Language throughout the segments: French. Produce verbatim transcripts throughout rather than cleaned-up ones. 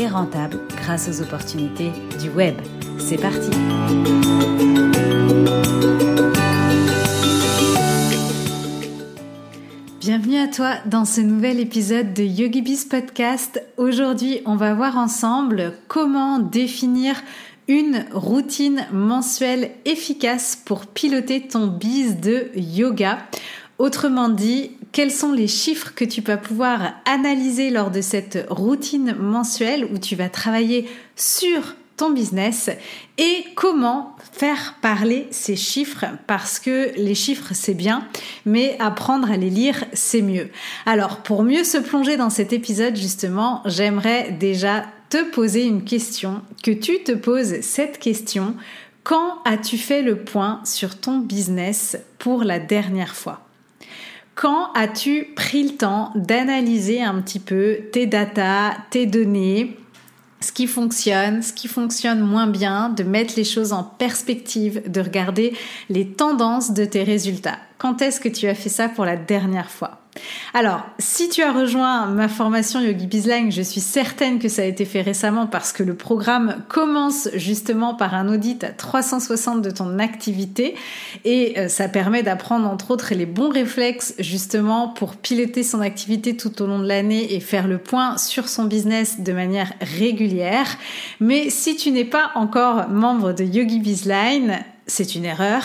et rentable grâce aux opportunités du web. C'est parti! Bienvenue à toi dans ce nouvel épisode de Yogibiz Podcast. Aujourd'hui, on va voir ensemble comment définir une routine mensuelle efficace pour piloter ton biz de yoga. Autrement dit, quels sont les chiffres que tu vas pouvoir analyser lors de cette routine mensuelle où tu vas travailler sur ton business et comment faire parler ces chiffres, parce que les chiffres c'est bien mais apprendre à les lire c'est mieux. Alors pour mieux se plonger dans cet épisode justement, j'aimerais déjà te poser une question, que tu te poses cette question: quand as-tu fait le point sur ton business pour la dernière fois ? Quand as-tu pris le temps d'analyser un petit peu tes datas, tes données ? Ce qui fonctionne, ce qui fonctionne moins bien, de mettre les choses en perspective, de regarder les tendances de tes résultats. Quand est-ce que tu as fait ça pour la dernière fois ? Alors, si tu as rejoint ma formation Yogi Bizlang, je suis certaine que ça a été fait récemment parce que le programme commence justement par un audit à trois cent soixante de ton activité et ça permet d'apprendre entre autres les bons réflexes justement pour piloter son activité tout au long de l'année et faire le point sur son business de manière régulière. Mais si tu n'es pas encore membre de Yogi Bizline, c'est une erreur.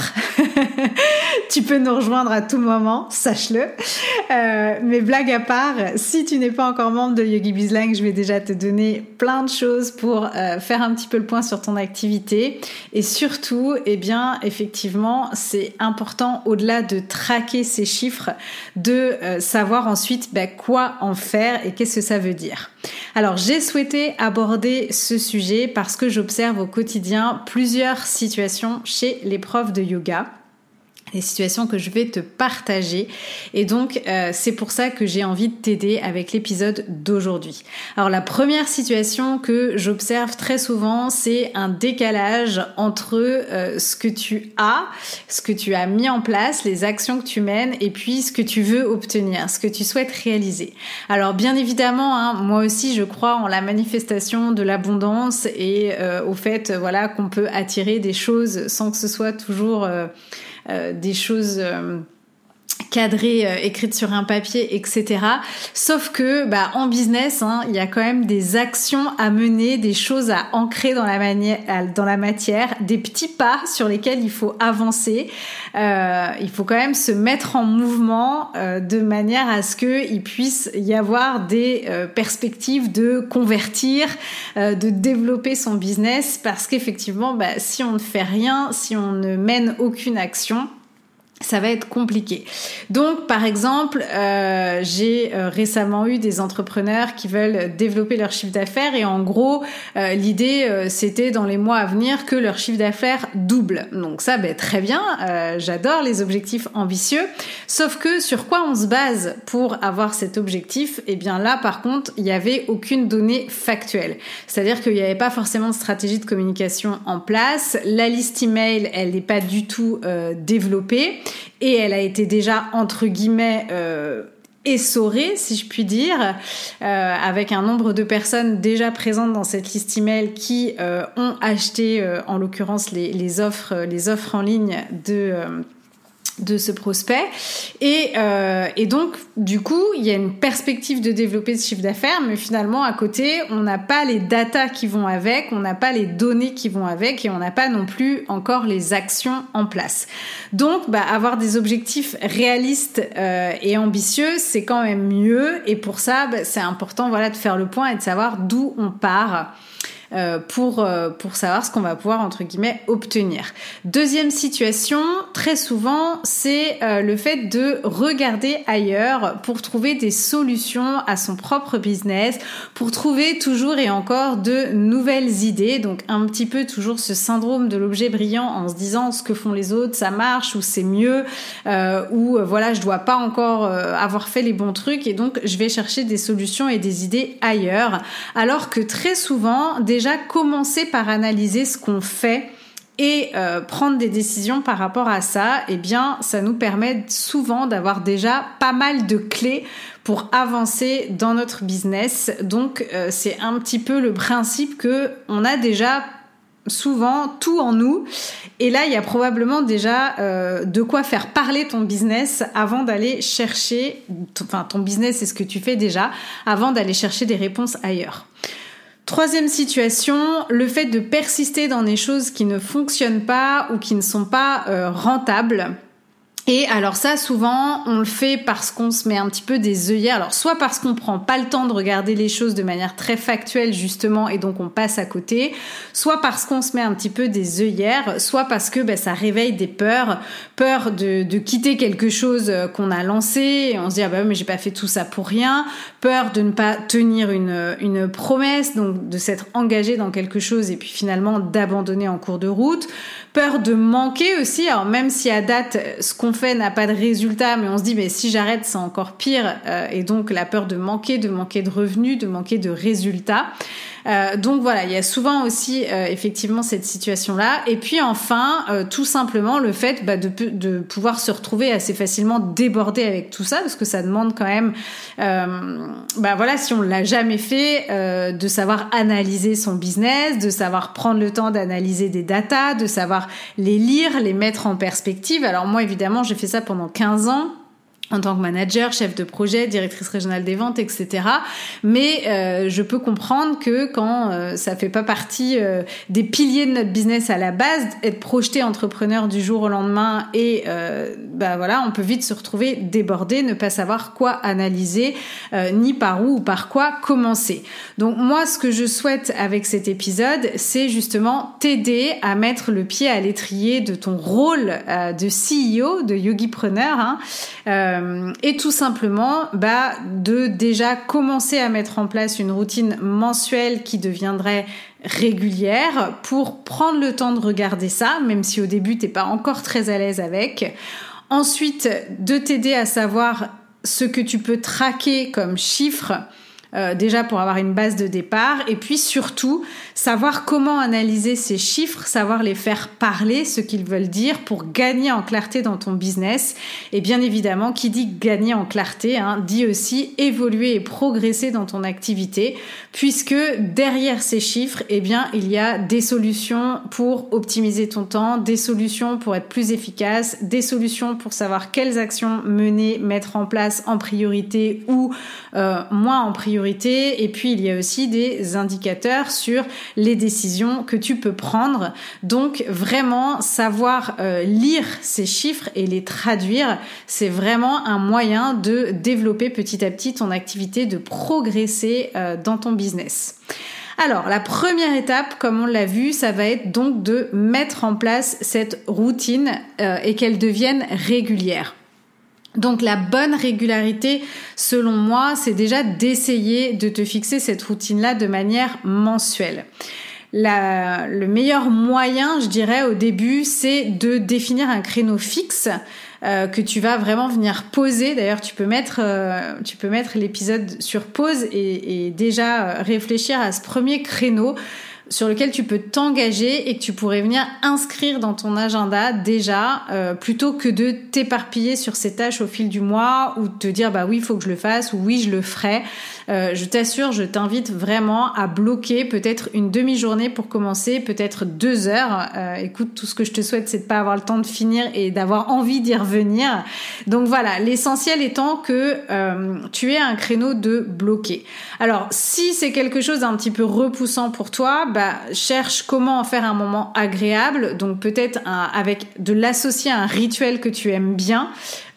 Tu peux nous rejoindre à tout moment, sache-le. Euh, mais blague à part, si tu n'es pas encore membre de Yogi Bizlang, je vais déjà te donner plein de choses pour euh, faire un petit peu le point sur ton activité. Et surtout, eh bien, effectivement, c'est important, au-delà de traquer ces chiffres, de euh, savoir ensuite bah, quoi en faire et qu'est-ce que ça veut dire. Alors, j'ai souhaité aborder ce sujet parce que j'observe au quotidien plusieurs situations chez les profs de yoga. Des situations que je vais te partager et donc euh, c'est pour ça que j'ai envie de t'aider avec l'épisode d'aujourd'hui. Alors la première situation que j'observe très souvent, c'est un décalage entre euh, ce que tu as, ce que tu as mis en place, les actions que tu mènes et puis ce que tu veux obtenir, ce que tu souhaites réaliser. Alors bien évidemment, hein, moi aussi je crois en la manifestation de l'abondance et euh, au fait voilà, qu'on peut attirer des choses sans que ce soit toujours... Euh, Euh, des choses euh, cadrées, euh, écrites sur un papier, et cetera. Sauf que bah, en business, hein, il y a quand même des actions à mener, des choses à ancrer dans la, mani- dans la matière, des petits pas sur lesquels il faut avancer. Euh, il faut quand même se mettre en mouvement euh, de manière à ce qu'il puisse y avoir des euh, perspectives de convertir, euh, de développer son business, parce qu'effectivement, bah, si on ne fait rien, si on ne mène aucune action, ça va être compliqué. Donc, par exemple, euh, j'ai euh, récemment eu des entrepreneurs qui veulent développer leur chiffre d'affaires et en gros, euh, l'idée, euh, c'était dans les mois à venir que leur chiffre d'affaires double. Donc ça, ben, très bien, euh, j'adore les objectifs ambitieux. Sauf que sur quoi on se base pour avoir cet objectif ? Eh bien là, par contre, il n'y avait aucune donnée factuelle. C'est-à-dire qu'il n'y avait pas forcément de stratégie de communication en place. La liste email, elle n'est pas du tout euh, développée. Et elle a été déjà, entre guillemets, euh, essorée, si je puis dire, euh, avec un nombre de personnes déjà présentes dans cette liste email qui euh, ont acheté, euh, en l'occurrence, les, les, offres, les offres en ligne de... Euh, de ce prospect et, euh, et donc du coup il y a une perspective de développer ce chiffre d'affaires, mais finalement à côté on n'a pas les datas qui vont avec, on n'a pas les données qui vont avec et on n'a pas non plus encore les actions en place. Donc bah, avoir des objectifs réalistes euh, et ambitieux, c'est quand même mieux, et pour ça bah, c'est important voilà, de faire le point et de savoir d'où on part. euh, pour, euh, pour savoir ce qu'on va pouvoir, entre guillemets, obtenir. Deuxième situation, très souvent, c'est euh, le fait de regarder ailleurs pour trouver des solutions à son propre business, pour trouver toujours et encore de nouvelles idées. Donc, un petit peu toujours ce syndrome de l'objet brillant en se disant ce que font les autres, ça marche ou c'est mieux, euh, ou euh, voilà, je dois pas encore euh, avoir fait les bons trucs et donc je vais chercher des solutions et des idées ailleurs. Alors que très souvent, déjà, commencer par analyser ce qu'on fait et euh, prendre des décisions par rapport à ça, eh bien, ça nous permet souvent d'avoir déjà pas mal de clés pour avancer dans notre business. Donc, euh, c'est un petit peu le principe que on a déjà souvent tout en nous. Et là, il y a probablement déjà euh, de quoi faire parler ton business avant d'aller chercher, t- enfin ton business, c'est ce que tu fais déjà, avant d'aller chercher des réponses ailleurs. Troisième situation, le fait de persister dans des choses qui ne fonctionnent pas ou qui ne sont pas euh, rentables. Et alors ça, souvent, on le fait parce qu'on se met un petit peu des œillères. Alors, soit parce qu'on prend pas le temps de regarder les choses de manière très factuelle, justement, et donc on passe à côté, soit parce qu'on se met un petit peu des œillères, soit parce que ben, ça réveille des peurs, peur de, de quitter quelque chose qu'on a lancé, et on se dit « ah ben mais j'ai pas fait tout ça pour rien », peur de ne pas tenir une, une promesse, donc de s'être engagé dans quelque chose et puis finalement d'abandonner en cours de route, peur de manquer aussi, alors même si à date, ce qu'on fait n'a pas de résultat, mais on se dit mais si j'arrête c'est encore pire, euh, et donc la peur de manquer, de manquer de revenus, de manquer de résultats. Euh, donc voilà, il y a souvent aussi euh, effectivement cette situation-là. Et puis enfin, euh, tout simplement le fait bah, de, de pouvoir se retrouver assez facilement débordé avec tout ça, parce que ça demande quand même, euh, bah voilà, si on l'a jamais fait, euh, de savoir analyser son business, de savoir prendre le temps d'analyser des datas, de savoir les lire, les mettre en perspective. Alors moi évidemment, j'ai fait ça pendant quinze ans. En tant que manager, chef de projet, directrice régionale des ventes, et cetera. Mais euh, je peux comprendre que quand euh, ça fait pas partie euh, des piliers de notre business à la base, être projeté entrepreneur du jour au lendemain et euh, bah voilà, on peut vite se retrouver débordé, ne pas savoir quoi analyser, euh, ni par où ou par quoi commencer. Donc moi, ce que je souhaite avec cet épisode, c'est justement t'aider à mettre le pied à l'étrier de ton rôle euh, de C E O, de yogipreneur, hein. Euh, Et tout simplement, bah, de déjà commencer à mettre en place une routine mensuelle qui deviendrait régulière pour prendre le temps de regarder ça, même si au début t'es pas encore très à l'aise avec. Ensuite, de t'aider à savoir ce que tu peux traquer comme chiffres, Euh, déjà pour avoir une base de départ, et puis surtout savoir comment analyser ces chiffres, savoir les faire parler, ce qu'ils veulent dire pour gagner en clarté dans ton business. Et bien évidemment, qui dit gagner en clarté, hein, dit aussi évoluer et progresser dans ton activité, puisque derrière ces chiffres, eh bien il y a des solutions pour optimiser ton temps, des solutions pour être plus efficace, des solutions pour savoir quelles actions mener, mettre en place en priorité ou euh, moins en priorité. Et puis il y a aussi des indicateurs sur les décisions que tu peux prendre. Donc vraiment savoir euh, lire ces chiffres et les traduire, c'est vraiment un moyen de développer petit à petit ton activité, de progresser euh, dans ton business. Alors, la première étape, comme on l'a vu, ça va être donc de mettre en place cette routine euh, et qu'elle devienne régulière. Donc la bonne régularité, selon moi, c'est déjà d'essayer de te fixer cette routine-là de manière mensuelle. La, le meilleur moyen, je dirais, au début, c'est de définir un créneau fixe euh, que tu vas vraiment venir poser. D'ailleurs, tu peux mettre, euh, tu peux mettre l'épisode sur pause et, et déjà réfléchir à ce premier créneau sur lequel tu peux t'engager et que tu pourrais venir inscrire dans ton agenda déjà, euh, plutôt que de t'éparpiller sur ces tâches au fil du mois ou te dire bah oui, il faut que je le fasse ou oui, je le ferai. Euh, je t'assure, je t'invite vraiment à bloquer peut-être une demi-journée pour commencer, peut-être deux heures. Euh, écoute, tout ce que je te souhaite, c'est de pas avoir le temps de finir et d'avoir envie d'y revenir. Donc voilà, l'essentiel étant que euh, tu aies un créneau de bloquer. Alors, si c'est quelque chose d'un petit peu repoussant pour toi, bah, bah, cherche comment en faire un moment agréable, donc peut-être un, avec de l'associer à un rituel que tu aimes bien.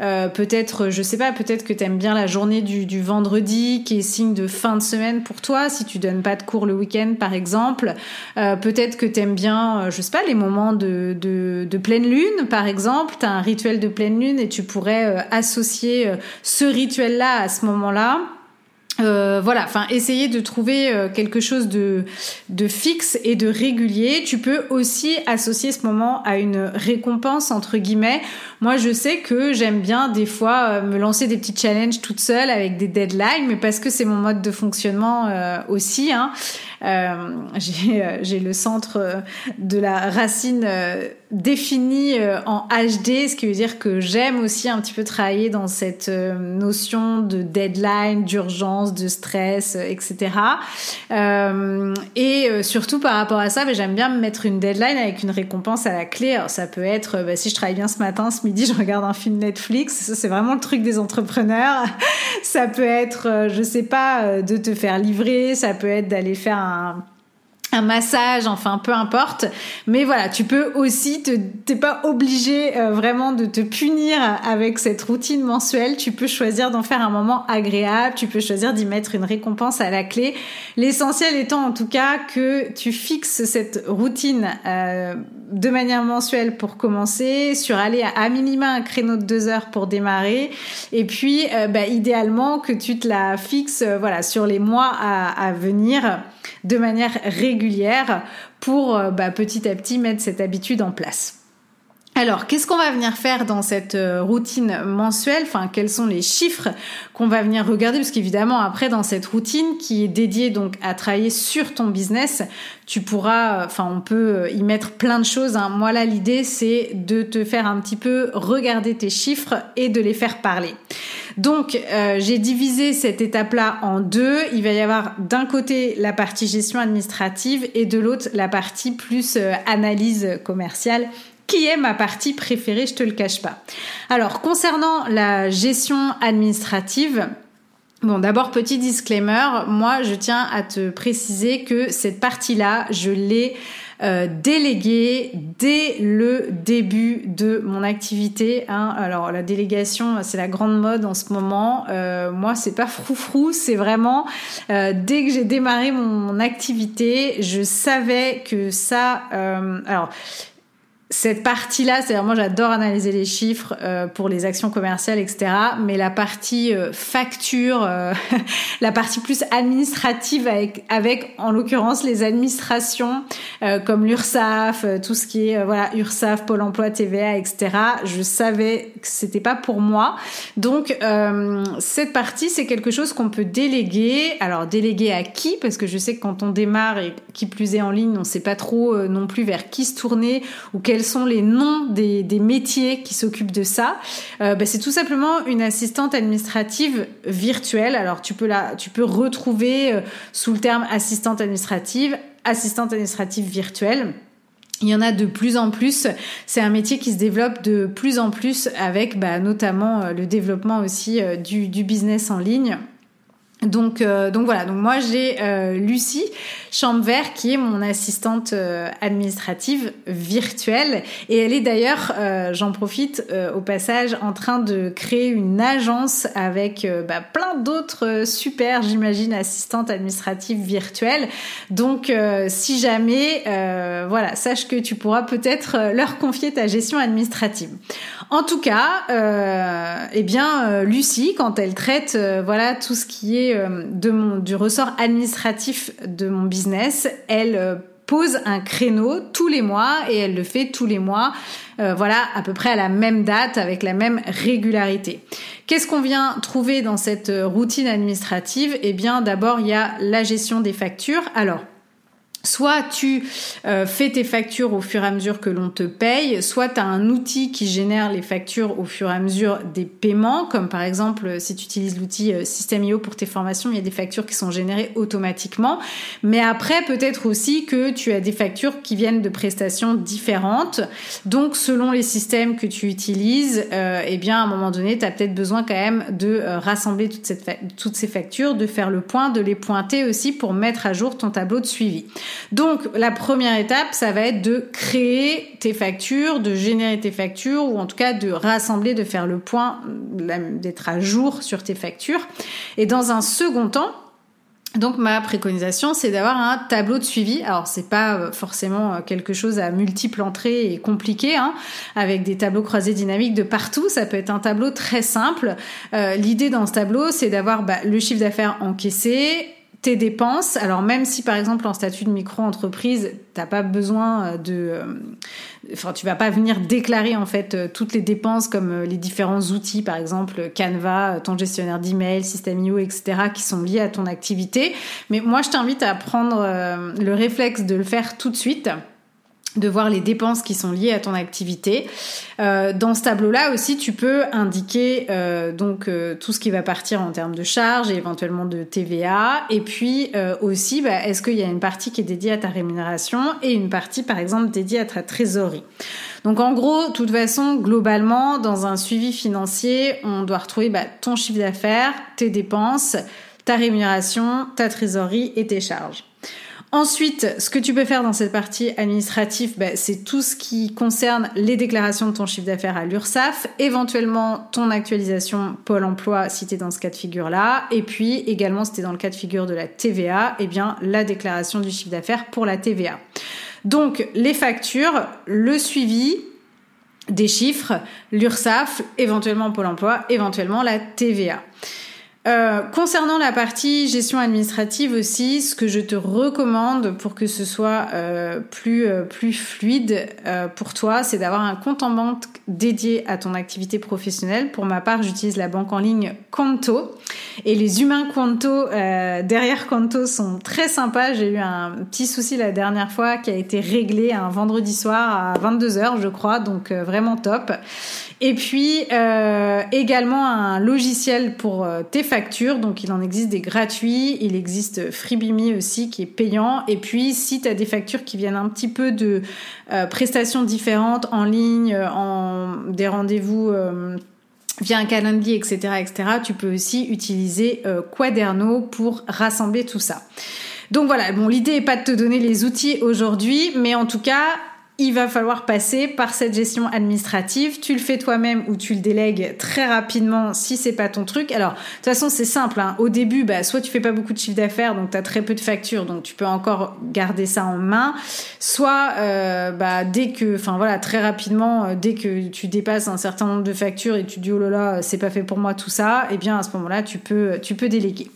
Euh, peut-être, je sais pas, peut-être que t'aimes bien la journée du, du vendredi qui est signe de fin de semaine pour toi, si tu donnes pas de cours le week-end par exemple. Euh, peut-être que t'aimes bien, je sais pas, les moments de, de, de pleine lune par exemple. T'as un rituel de pleine lune et tu pourrais euh, associer euh, ce rituel-là à ce moment-là. Euh, voilà, enfin, essayer de trouver euh, quelque chose de, de fixe et de régulier. Tu peux aussi associer ce moment à une récompense, entre guillemets. Moi, je sais que j'aime bien, des fois, euh, me lancer des petits challenges toute seule avec des deadlines, mais parce que c'est mon mode de fonctionnement euh, aussi, hein. Euh, j'ai, euh, j'ai le centre euh, de la racine euh, définie euh, en H D, ce qui veut dire que j'aime aussi un petit peu travailler dans cette euh, notion de deadline, d'urgence, de stress, euh, et cetera. Euh, et euh, surtout par rapport à ça, bah, j'aime bien me mettre une deadline avec une récompense à la clé. Alors, ça peut être, euh, bah, si je travaille bien ce matin, ce midi, je regarde un film Netflix. Ça, c'est vraiment le truc des entrepreneurs. Ça peut être, euh, je sais pas, euh, de te faire livrer. Ça peut être d'aller faire un Un, un massage, enfin peu importe, mais voilà, tu peux aussi te, t'es pas obligé euh, vraiment de te punir avec cette routine mensuelle. Tu peux choisir d'en faire un moment agréable, tu peux choisir d'y mettre une récompense à la clé, l'essentiel étant en tout cas que tu fixes cette routine euh, de manière mensuelle pour commencer, sur aller à, à minima un créneau de deux heures pour démarrer, et puis euh, bah, idéalement que tu te la fixes euh, voilà, sur les mois à, à venir de manière régulière pour euh, bah, petit à petit mettre cette habitude en place. Alors, qu'est-ce qu'on va venir faire dans cette routine mensuelle ? Enfin, quels sont les chiffres qu'on va venir regarder ? Parce qu'évidemment, après, dans cette routine qui est dédiée donc à travailler sur ton business, tu pourras, enfin, on peut y mettre plein de choses, hein. Moi, là, l'idée, c'est de te faire un petit peu regarder tes chiffres et de les faire parler. Donc, euh, j'ai divisé cette étape-là en deux. Il va y avoir d'un côté la partie gestion administrative et de l'autre la partie plus euh, analyse commerciale, qui est ma partie préférée, je te le cache pas. Alors, concernant la gestion administrative, bon, d'abord, petit disclaimer, moi, je tiens à te préciser que cette partie-là, je l'ai Euh, délégué dès le début de mon activité, hein. Alors la délégation, c'est la grande mode en ce moment. Euh, moi, c'est pas froufrou, c'est vraiment euh, dès que j'ai démarré mon, mon activité, je savais que ça. Euh, alors. Cette partie-là, c'est-à-dire moi j'adore analyser les chiffres euh, pour les actions commerciales, et cetera. Mais la partie euh, facture, euh, la partie plus administrative avec, avec en l'occurrence les administrations euh, comme l'URSSAF, euh, tout ce qui est euh, voilà URSSAF, Pôle emploi, T V A, et cetera. Je savais que c'était pas pour moi. Donc euh, cette partie, c'est quelque chose qu'on peut déléguer. Alors déléguer à qui ? Parce que je sais que quand on démarre et qui plus est en ligne, on sait pas trop euh, non plus vers qui se tourner ou quel Quels sont les noms des, des métiers qui s'occupent de ça ? euh, bah, c'est tout simplement une assistante administrative virtuelle. Alors, tu peux, la, tu peux retrouver euh, sous le terme assistante administrative, assistante administrative virtuelle. Il y en a de plus en plus. C'est un métier qui se développe de plus en plus avec bah, notamment euh, le développement aussi euh, du, du business en ligne. Donc, euh, donc voilà. Donc moi j'ai euh, Lucie Champvert qui est mon assistante euh, administrative virtuelle et elle est d'ailleurs, euh, j'en profite euh, au passage, en train de créer une agence avec euh, bah, plein d'autres euh, super, j'imagine, assistantes administratives virtuelles. Donc euh, si jamais, euh, voilà, sache que tu pourras peut-être leur confier ta gestion administrative. En tout cas, euh, eh bien euh, Lucie, quand elle traite, euh, voilà, tout ce qui est de mon, du ressort administratif de mon business, elle pose un créneau tous les mois et elle le fait tous les mois, euh, voilà, à peu près à la même date avec la même régularité. Qu'est-ce qu'on vient trouver dans cette routine administrative ? Eh bien, d'abord, il y a la gestion des factures. Alors, soit tu euh, fais tes factures au fur et à mesure que l'on te paye, soit tu as un outil qui génère les factures au fur et à mesure des paiements, comme par exemple si tu utilises l'outil euh, Systemio pour tes formations, il y a des factures qui sont générées automatiquement. Mais après, peut-être aussi que tu as des factures qui viennent de prestations différentes. Donc, selon les systèmes que tu utilises, euh, eh bien, à un moment donné, tu as peut-être besoin quand même de euh, rassembler toute cette fa- toutes ces factures, de faire le point, de les pointer aussi pour mettre à jour ton tableau de suivi. Donc, la première étape, ça va être de créer tes factures, de générer tes factures, ou en tout cas de rassembler, de faire le point, d'être à jour sur tes factures. Et dans un second temps, donc ma préconisation, c'est d'avoir un tableau de suivi. Alors c'est pas forcément quelque chose à multiples entrées et compliqué, hein, avec des tableaux croisés dynamiques de partout. Ça peut être un tableau très simple. Euh, l'idée dans ce tableau, c'est d'avoir bah, le chiffre d'affaires encaissé, tes dépenses. Alors même si par exemple en statut de micro-entreprise, t'as pas besoin de, enfin tu vas pas venir déclarer en fait toutes les dépenses comme les différents outils, par exemple Canva, ton gestionnaire d'email, Systemio, et cetera, qui sont liés à ton activité. Mais moi je t'invite à prendre le réflexe de le faire tout de suite, de voir les dépenses qui sont liées à ton activité. Euh, dans ce tableau-là aussi, tu peux indiquer euh, donc euh, tout ce qui va partir en termes de charges et éventuellement de T V A. Et puis euh, aussi, bah, est-ce qu'il y a une partie qui est dédiée à ta rémunération et une partie, par exemple, dédiée à ta trésorerie. Donc en gros, de toute façon, globalement, dans un suivi financier, on doit retrouver bah, ton chiffre d'affaires, tes dépenses, ta rémunération, ta trésorerie et tes charges. Ensuite, ce que tu peux faire dans cette partie administrative, ben, c'est tout ce qui concerne les déclarations de ton chiffre d'affaires à l'URSSAF, éventuellement ton actualisation Pôle emploi si tu es dans ce cas de figure-là, et puis également si tu es dans le cas de figure de la T V A, eh bien la déclaration du chiffre d'affaires pour la T V A. Donc les factures, le suivi des chiffres, l'URSSAF, éventuellement Pôle emploi, éventuellement la T V A. Euh, concernant la partie gestion administrative aussi, ce que je te recommande pour que ce soit euh, plus euh, plus fluide euh, pour toi, c'est d'avoir un compte en banque dédié à ton activité professionnelle. Pour ma part, j'utilise la banque en ligne Quanto et les humains Quanto euh, derrière Quanto sont très sympas. J'ai eu un petit souci la dernière fois qui a été réglé un vendredi soir à vingt-deux heures, je crois, donc euh, vraiment top. Et puis euh, également un logiciel pour euh, tes factures, donc il en existe des gratuits, il existe Freebimi aussi qui est payant, et puis si tu as des factures qui viennent un petit peu de euh, prestations différentes en ligne, en des rendez-vous euh, via un calendrier, et cetera, et cetera, tu peux aussi utiliser euh, Quaderno pour rassembler tout ça. Donc voilà, bon, l'idée n'est pas de te donner les outils aujourd'hui, mais en tout cas, il va falloir passer par cette gestion administrative. Tu le fais toi-même ou tu le délègues très rapidement si c'est pas ton truc. Alors, de toute façon, c'est simple, hein. Au début, bah, soit tu fais pas beaucoup de chiffre d'affaires, donc tu as très peu de factures, donc tu peux encore garder ça en main. Soit, euh, bah, dès que, enfin voilà, très rapidement, dès que tu dépasses un certain nombre de factures et tu te dis, oh là là, c'est pas fait pour moi tout ça, eh bien, à ce moment-là, tu peux, tu peux déléguer.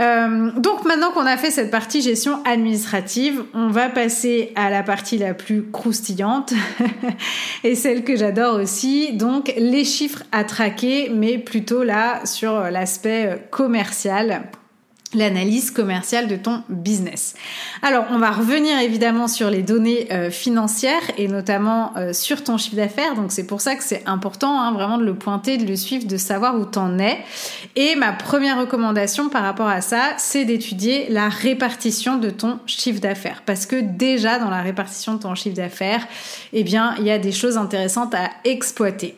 Euh, donc maintenant qu'on a fait cette partie gestion administrative, on va passer à la partie la plus croustillante et celle que j'adore aussi, donc les chiffres à traquer, mais plutôt là sur l'aspect commercial. L'analyse commerciale de ton business. Alors, on va revenir évidemment sur les données euh, financières et notamment euh, sur ton chiffre d'affaires. Donc, c'est pour ça que c'est important hein, vraiment de le pointer, de le suivre, de savoir où t'en es. Et ma première recommandation par rapport à ça, c'est d'étudier la répartition de ton chiffre d'affaires. Parce que déjà, dans la répartition de ton chiffre d'affaires, eh bien, il y a des choses intéressantes à exploiter.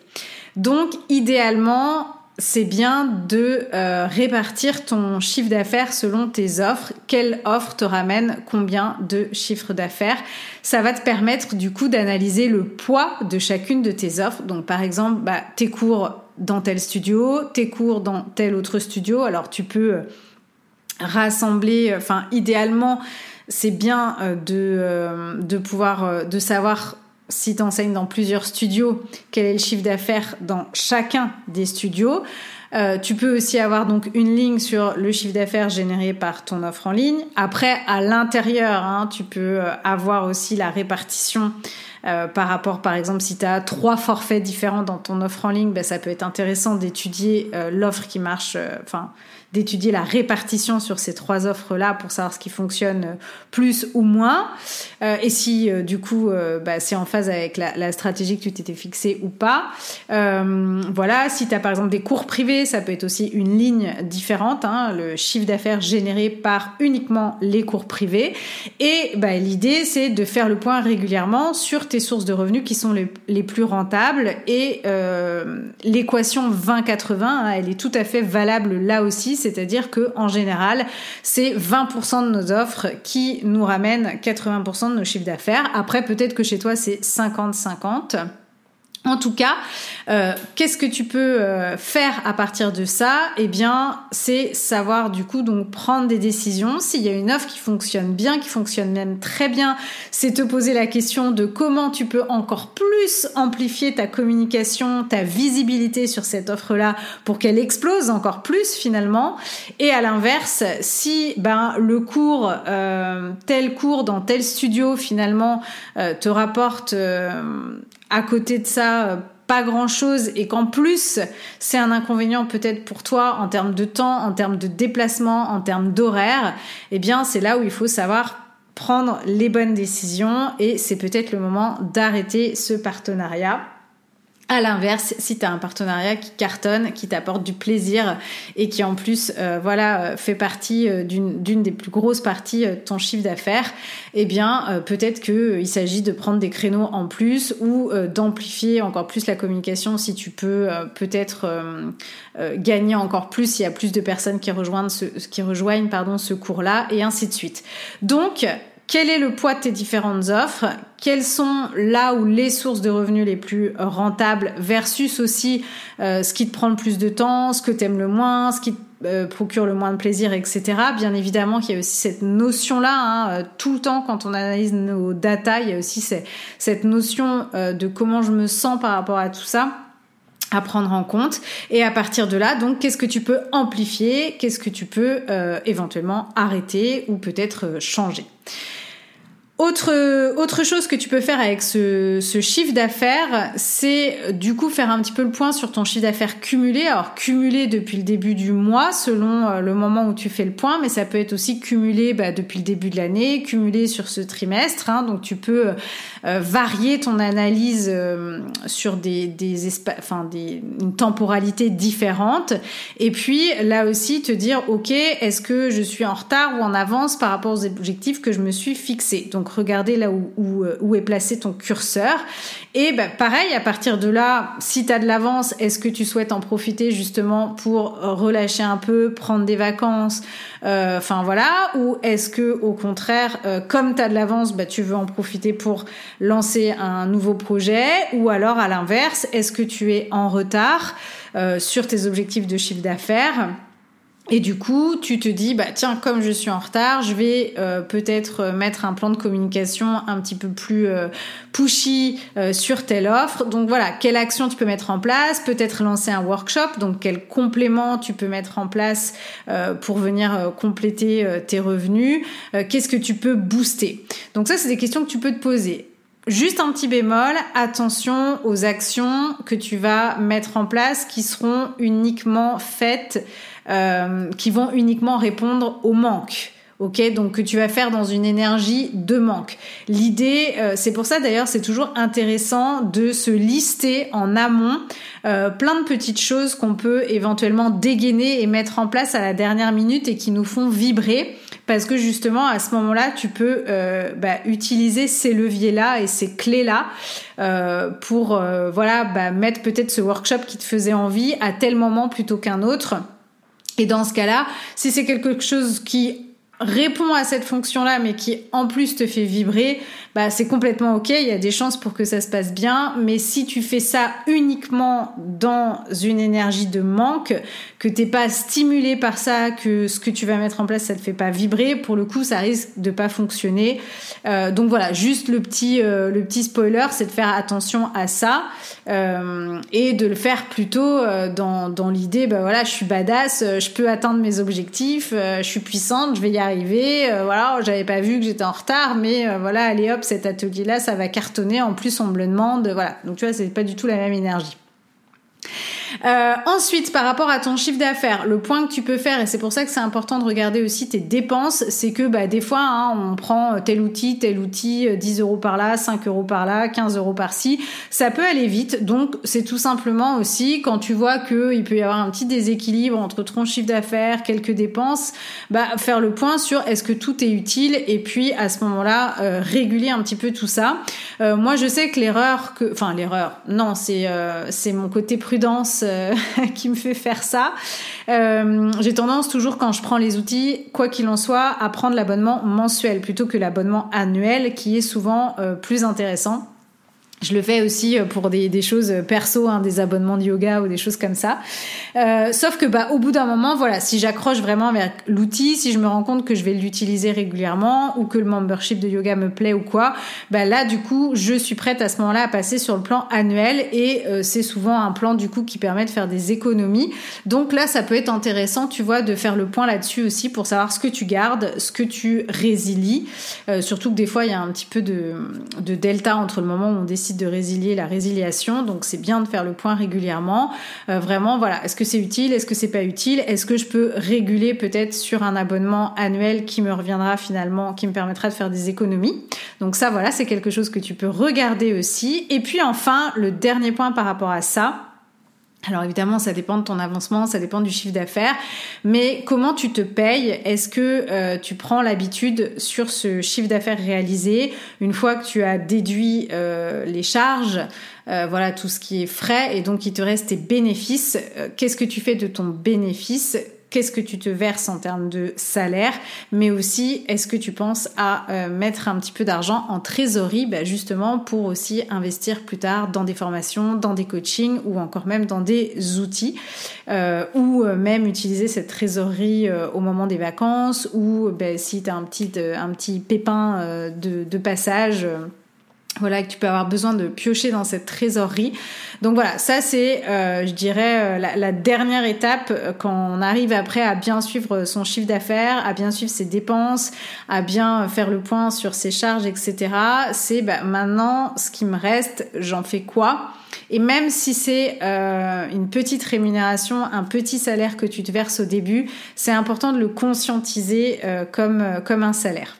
Donc, idéalement, c'est bien de euh, répartir ton chiffre d'affaires selon tes offres. Quelle offre te ramène combien de chiffres d'affaires? Ça va te permettre du coup d'analyser le poids de chacune de tes offres. Donc par exemple, bah, tes cours dans tel studio, tes cours dans tel autre studio. Alors tu peux rassembler, enfin idéalement, c'est bien de, de pouvoir, de savoir si tu enseignes dans plusieurs studios, quel est le chiffre d'affaires dans chacun des studios. Euh, tu peux aussi avoir donc une ligne sur le chiffre d'affaires généré par ton offre en ligne. Après, à l'intérieur, hein, tu peux avoir aussi la répartition euh, par rapport, par exemple, si tu as trois forfaits différents dans ton offre en ligne, ben, ça peut être intéressant d'étudier euh, l'offre qui marche, euh, enfin, d'étudier la répartition sur ces trois offres-là pour savoir ce qui fonctionne plus ou moins. Euh, et si, euh, du coup, euh, bah, c'est en phase avec la, la stratégie que tu t'étais fixée ou pas. Euh, voilà, si tu as par exemple des cours privés, ça peut être aussi une ligne différente, hein, le chiffre d'affaires généré par uniquement les cours privés. Et bah, l'idée, c'est de faire le point régulièrement sur tes sources de revenus qui sont les, les plus rentables. Et euh, l'équation vingt quatre-vingts, hein, elle est tout à fait valable là aussi. c'est-à-dire que en général, c'est vingt pour cent de nos offres qui nous ramènent quatre-vingts pour cent de nos chiffres d'affaires. Après, peut-être que chez toi, c'est cinquante cinquante. En tout cas, euh, qu'est-ce que tu peux euh, faire à partir de ça ? Eh bien, c'est savoir du coup donc prendre des décisions. S'il y a une offre qui fonctionne bien, qui fonctionne même très bien, c'est te poser la question de comment tu peux encore plus amplifier ta communication, ta visibilité sur cette offre-là pour qu'elle explose encore plus finalement. Et à l'inverse, si ben le cours, euh, tel cours dans tel studio finalement euh, te rapporte euh, à côté de ça, pas grand-chose, et qu'en plus, c'est un inconvénient peut-être pour toi en termes de temps, en termes de déplacement, en termes d'horaire, eh bien, c'est là où il faut savoir prendre les bonnes décisions et c'est peut-être le moment d'arrêter ce partenariat. À l'inverse, si tu as un partenariat qui cartonne, qui t'apporte du plaisir et qui en plus euh, voilà, fait partie d'une, d'une des plus grosses parties de ton chiffre d'affaires, eh bien euh, peut-être qu'il s'agit de prendre des créneaux en plus ou euh, d'amplifier encore plus la communication si tu peux euh, peut-être euh, euh, gagner encore plus s'il y a plus de personnes qui rejoignent ce, qui rejoignent, pardon, ce cours-là et ainsi de suite. Donc, quel est le poids de tes différentes offres ? Quelles sont là où les sources de revenus les plus rentables versus aussi euh, ce qui te prend le plus de temps, ce que t'aimes le moins, ce qui te euh, procure le moins de plaisir, et cetera. Bien évidemment qu'il y a aussi cette notion-là, hein, tout le temps quand on analyse nos data, il y a aussi ces, cette notion euh, de comment je me sens par rapport à tout ça à prendre en compte. Et à partir de là, donc, qu'est-ce que tu peux amplifier ? Qu'est-ce que tu peux euh, éventuellement arrêter ou peut-être euh, changer ? Autre autre chose que tu peux faire avec ce ce chiffre d'affaires, c'est du coup faire un petit peu le point sur ton chiffre d'affaires cumulé. Alors cumulé depuis le début du mois, selon le moment où tu fais le point, mais ça peut être aussi cumulé bah, depuis le début de l'année, cumulé sur ce trimestre. Hein, donc tu peux euh, varier ton analyse euh, sur des des espaces, enfin des une temporalité différente. Et puis là aussi te dire ok, est-ce que je suis en retard ou en avance par rapport aux objectifs que je me suis fixés. Donc regardez là où, où, où est placé ton curseur. Et bah, pareil, à partir de là, si tu as de l'avance, est-ce que tu souhaites en profiter justement pour relâcher un peu, prendre des vacances, euh, enfin voilà, ou est-ce que au contraire, euh, comme tu as de l'avance, bah, tu veux en profiter pour lancer un nouveau projet, ou alors à l'inverse, est-ce que tu es en retard euh, sur tes objectifs de chiffre d'affaires ? Et du coup, tu te dis, bah tiens, comme je suis en retard, je vais euh, peut-être mettre un plan de communication un petit peu plus euh, pushy euh, sur telle offre. Donc voilà, quelle action tu peux mettre en place ? Peut-être lancer un workshop, donc quel complément tu peux mettre en place euh, pour venir euh, compléter euh, tes revenus ? euh, Qu'est-ce que tu peux booster ? Donc ça, c'est des questions que tu peux te poser. Juste un petit bémol, attention aux actions que tu vas mettre en place qui seront uniquement faites, euh, qui vont uniquement répondre au manque. Ok, donc que tu vas faire dans une énergie de manque. L'idée, euh, c'est pour ça d'ailleurs, c'est toujours intéressant de se lister en amont euh, plein de petites choses qu'on peut éventuellement dégainer et mettre en place à la dernière minute et qui nous font vibrer, parce que justement à ce moment-là, tu peux euh, bah, utiliser ces leviers-là et ces clés-là euh, pour euh, voilà bah, mettre peut-être ce workshop qui te faisait envie à tel moment plutôt qu'un autre. Et dans ce cas-là, si c'est quelque chose qui répond à cette fonction-là, mais qui en plus te fait vibrer, bah c'est complètement ok. Il y a des chances pour que ça se passe bien, mais si tu fais ça uniquement dans une énergie de manque, que t'es pas stimulé par ça, que ce que tu vas mettre en place ça te fait pas vibrer, pour le coup ça risque de pas fonctionner. Euh, donc voilà, juste le petit euh, le petit spoiler, c'est de faire attention à ça euh, et de le faire plutôt euh, dans dans l'idée, bah voilà, je suis badass, je peux atteindre mes objectifs, euh, je suis puissante, je vais y arriver, euh, voilà, j'avais pas vu que j'étais en retard, mais euh, voilà, allez hop, cet atelier-là, ça va cartonner, en plus on me le demande, voilà. Donc tu vois, c'est pas du tout la même énergie. Euh, ensuite, par rapport à ton chiffre d'affaires, le point que tu peux faire, et c'est pour ça que c'est important de regarder aussi tes dépenses, c'est que bah, des fois, hein, on prend tel outil, tel outil, dix euros par là, cinq euros par là, quinze euros par ci, ça peut aller vite. Donc, c'est tout simplement aussi, quand tu vois qu'il peut y avoir un petit déséquilibre entre ton chiffre d'affaires, quelques dépenses, bah, faire le point sur est-ce que tout est utile, et puis à ce moment-là, euh, réguler un petit peu tout ça. Euh, moi, je sais que l'erreur, que, enfin l'erreur, non, c'est, euh, c'est mon côté prudence, conscience euh, qui me fait faire ça. Euh, j'ai tendance toujours, quand je prends les outils, quoi qu'il en soit, à prendre l'abonnement mensuel plutôt que l'abonnement annuel, qui est souvent euh, plus intéressant. Je le fais aussi pour des, des choses perso, hein, des abonnements de yoga ou des choses comme ça. Euh, sauf que, bah, au bout d'un moment, voilà, si j'accroche vraiment avec l'outil, si je me rends compte que je vais l'utiliser régulièrement ou que le membership de yoga me plaît ou quoi, bah là, du coup, je suis prête à ce moment-là à passer sur le plan annuel, et euh, c'est souvent un plan, du coup, qui permet de faire des économies. Donc là, ça peut être intéressant, tu vois, de faire le point là-dessus aussi pour savoir ce que tu gardes, ce que tu résilies. Euh, surtout que des fois, il y a un petit peu de, de delta entre le moment où on décide de résilier la résiliation, donc c'est bien de faire le point régulièrement. Euh, vraiment, voilà, est-ce que c'est utile, est-ce que c'est pas utile, est-ce que je peux réguler peut-être sur un abonnement annuel qui me reviendra finalement, qui me permettra de faire des économies. Donc ça, voilà, c'est quelque chose que tu peux regarder aussi. Et puis enfin, le dernier point par rapport à ça, alors évidemment, ça dépend de ton avancement, ça dépend du chiffre d'affaires, mais comment tu te payes ? Est-ce que euh, tu prends l'habitude, sur ce chiffre d'affaires réalisé, une fois que tu as déduit euh, les charges, Euh, voilà, tout ce qui est frais, et donc il te reste tes bénéfices, euh, qu'est-ce que tu fais de ton bénéfice ? Qu'est-ce que tu te verses en termes de salaire, mais aussi est-ce que tu penses à euh, mettre un petit peu d'argent en trésorerie, bah justement pour aussi investir plus tard dans des formations, dans des coachings, ou encore même dans des outils, euh, ou même utiliser cette trésorerie euh, au moment des vacances, ou bah, si tu as un petit, euh, un petit pépin euh, de, de passage... Euh, Voilà, que tu peux avoir besoin de piocher dans cette trésorerie. Donc voilà, ça c'est, euh, je dirais, la, la dernière étape quand on arrive après à bien suivre son chiffre d'affaires, à bien suivre ses dépenses, à bien faire le point sur ses charges, et cetera. C'est bah, maintenant, ce qui me reste, j'en fais quoi ? Et même si c'est euh, une petite rémunération, un petit salaire que tu te verses au début, c'est important de le conscientiser euh, comme, euh, comme un salaire.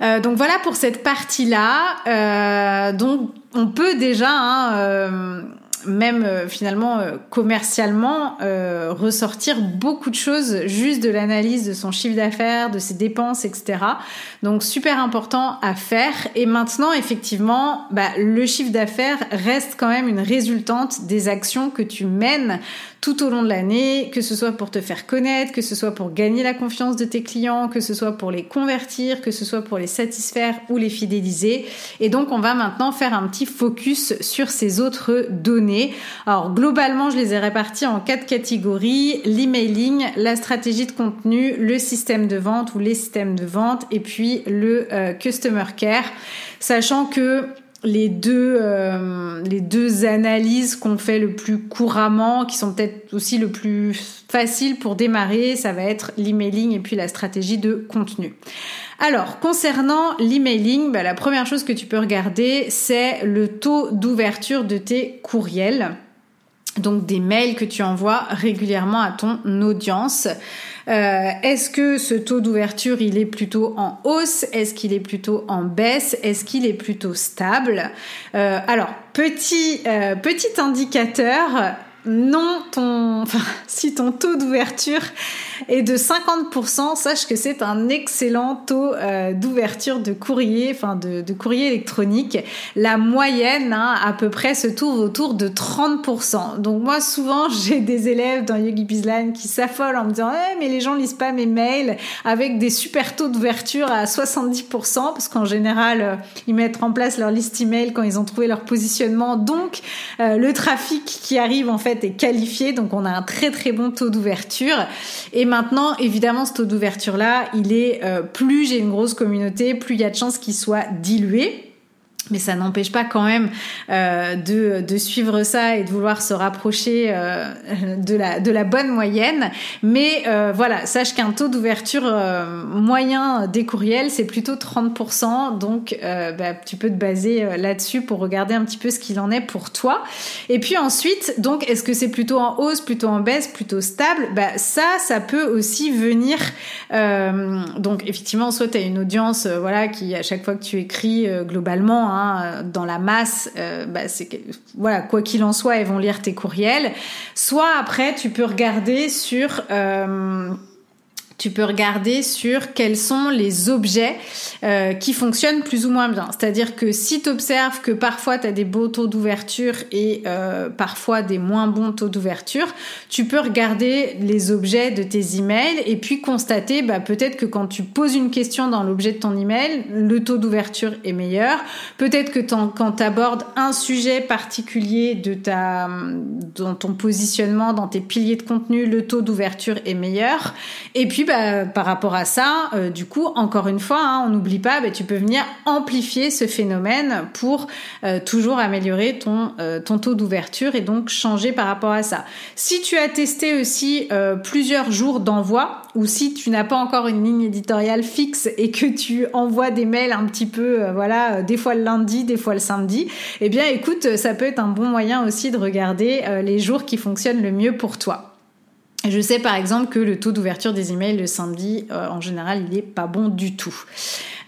Euh, donc voilà pour cette partie-là. Euh, donc on peut déjà, hein, euh, même euh, finalement euh, commercialement, euh, ressortir beaucoup de choses juste de l'analyse de son chiffre d'affaires, de ses dépenses, et cetera. Donc super important à faire. Et maintenant, effectivement, bah, le chiffre d'affaires reste quand même une résultante des actions que tu mènes tout au long de l'année, que ce soit pour te faire connaître, que ce soit pour gagner la confiance de tes clients, que ce soit pour les convertir, que ce soit pour les satisfaire ou les fidéliser. Et donc, on va maintenant faire un petit focus sur ces autres données. Alors, globalement, je les ai réparties en quatre catégories: l'emailing, la stratégie de contenu, le système de vente ou les systèmes de vente, et puis le euh, customer care. Sachant que Les deux, euh, les deux analyses qu'on fait le plus couramment, qui sont peut-être aussi le plus facile pour démarrer, ça va être l'emailing et puis la stratégie de contenu. Alors, concernant l'emailing, bah, la première chose que tu peux regarder, c'est le taux d'ouverture de tes courriels, donc des mails que tu envoies régulièrement à ton audience. Euh, est-ce que ce taux d'ouverture, il est plutôt en hausse ? Est-ce qu'il est plutôt en baisse ? Est-ce qu'il est plutôt stable ? euh, Alors, petit, euh, petit indicateur, non, ton, enfin, si ton taux d'ouverture est de cinquante pour cent, sache que c'est un excellent taux euh, d'ouverture de courrier, enfin de, de courrier électronique. La moyenne, hein, à peu près, se tourne autour de trente pour cent. Donc moi, souvent, j'ai des élèves dans Yogi Bizline qui s'affolent en me disant eh, « mais les gens lisent pas mes mails » avec des super taux d'ouverture à soixante-dix pour cent, parce qu'en général, ils mettent en place leur liste email quand ils ont trouvé leur positionnement. Donc, euh, le trafic qui arrive, en fait, est qualifié, donc on a un très très bon taux d'ouverture. Et maintenant, évidemment, ce taux d'ouverture là, il est euh, plus j'ai une grosse communauté, plus il y a de chances qu'il soit dilué. Mais ça n'empêche pas quand même euh, de, de suivre ça et de vouloir se rapprocher euh, de, la, de la bonne moyenne. Mais euh, voilà, sache qu'un taux d'ouverture euh, moyen des courriels, c'est plutôt trente pour cent. Donc, euh, bah, tu peux te baser euh, là-dessus pour regarder un petit peu ce qu'il en est pour toi. Et puis ensuite, donc, est-ce que c'est plutôt en hausse, plutôt en baisse, plutôt stable ? Bah, ça, ça peut aussi venir... Euh, donc, effectivement, soit tu as une audience euh, voilà, qui, à chaque fois que tu écris euh, globalement... Hein, dans la masse, euh, bah c'est, voilà, quoi qu'il en soit, elles vont lire tes courriels. Soit après, tu peux regarder sur... Euh tu peux regarder sur quels sont les objets euh, qui fonctionnent plus ou moins bien. C'est-à-dire que si tu observes que parfois tu as des beaux taux d'ouverture et euh, parfois des moins bons taux d'ouverture, tu peux regarder les objets de tes emails et puis constater bah, peut-être que quand tu poses une question dans l'objet de ton email, le taux d'ouverture est meilleur. Peut-être que quand tu abordes un sujet particulier de ta, dans ton positionnement, dans tes piliers de contenu, le taux d'ouverture est meilleur. Et puis, bah, par rapport à ça, euh, du coup, encore une fois, hein, on n'oublie pas, bah, tu peux venir amplifier ce phénomène pour euh, toujours améliorer ton, euh, ton taux d'ouverture et donc changer par rapport à ça. Si tu as testé aussi euh, plusieurs jours d'envoi, ou si tu n'as pas encore une ligne éditoriale fixe et que tu envoies des mails un petit peu, euh, voilà, euh, des fois le lundi, des fois le samedi, eh bien, écoute, ça peut être un bon moyen aussi de regarder euh, les jours qui fonctionnent le mieux pour toi. Je sais par exemple que le taux d'ouverture des emails le samedi, euh, en général, il n'est pas bon du tout.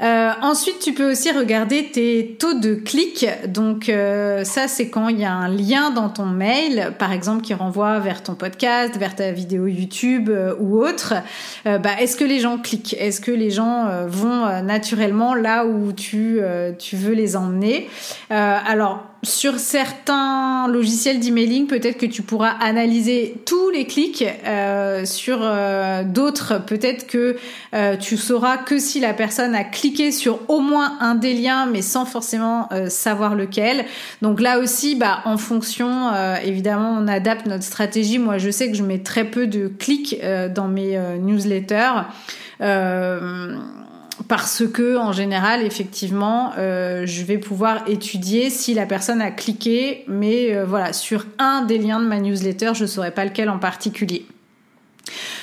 Euh, ensuite, tu peux aussi regarder tes taux de clics. Donc euh, ça, c'est quand il y a un lien dans ton mail, par exemple, qui renvoie vers ton podcast, vers ta vidéo YouTube euh, ou autre. Euh, bah, est-ce que les gens cliquent ? Est-ce que les gens euh, vont euh, naturellement là où tu, euh, tu veux les emmener ? euh, Alors, sur certains logiciels d'emailing, peut-être que tu pourras analyser tous les clics. Euh, sur euh, d'autres, peut-être que euh, tu sauras que si la personne a cliqué sur au moins un des liens, mais sans forcément euh, savoir lequel. Donc là aussi, bah, en fonction, euh, évidemment, on adapte notre stratégie. Moi, je sais que je mets très peu de clics euh, dans mes euh, newsletters. Euh... Parce que en général, effectivement, euh, je vais pouvoir étudier si la personne a cliqué, mais euh, voilà, sur un des liens de ma newsletter, je ne saurais pas lequel en particulier.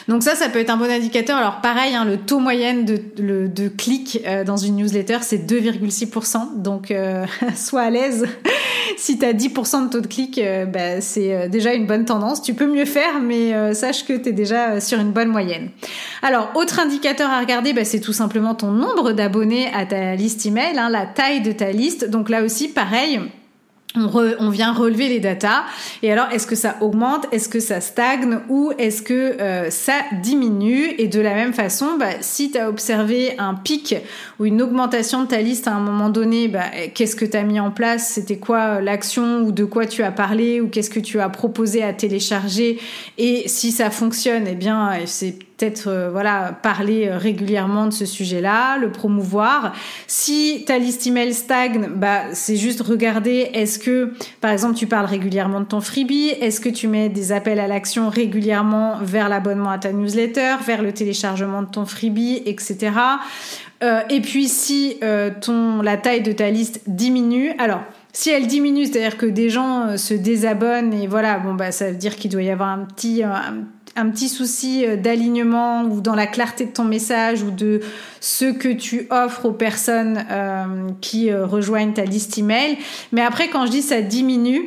Donc ça, ça peut être un bon indicateur. Alors pareil, hein, le taux moyen de, de, de clic euh, dans une newsletter, c'est deux virgule six pour cent. Donc euh, sois à l'aise. Si tu as dix pour cent de taux de clic, euh, bah, c'est déjà une bonne tendance. Tu peux mieux faire, mais euh, sache que tu es déjà sur une bonne moyenne. Alors, autre indicateur à regarder, bah, c'est tout simplement ton nombre d'abonnés à ta liste email, hein, la taille de ta liste. Donc là aussi, pareil. On, re, on vient relever les datas. Et alors, est-ce que ça augmente? Est-ce que ça stagne? Ou est-ce que euh, ça diminue? Et de la même façon, bah, si tu as observé un pic ou une augmentation de ta liste à un moment donné, bah, qu'est-ce que tu as mis en place? C'était quoi l'action? Ou de quoi tu as parlé? Ou qu'est-ce que tu as proposé à télécharger? Et si ça fonctionne, eh bien, c'est peut-être euh, voilà, parler régulièrement de ce sujet-là, le promouvoir. Si ta liste email stagne, bah, c'est juste regarder, est-ce que, par exemple, tu parles régulièrement de ton freebie, est-ce que tu mets des appels à l'action régulièrement vers l'abonnement à ta newsletter, vers le téléchargement de ton freebie, et cetera. Euh, et puis, si euh, ton, la taille de ta liste diminue, alors... Si elle diminue, c'est-à-dire que des gens se désabonnent et voilà, bon bah ça veut dire qu'il doit y avoir un petit un, un petit souci d'alignement ou dans la clarté de ton message ou de ce que tu offres aux personnes euh, qui rejoignent ta liste email. Mais après, quand je dis ça diminue,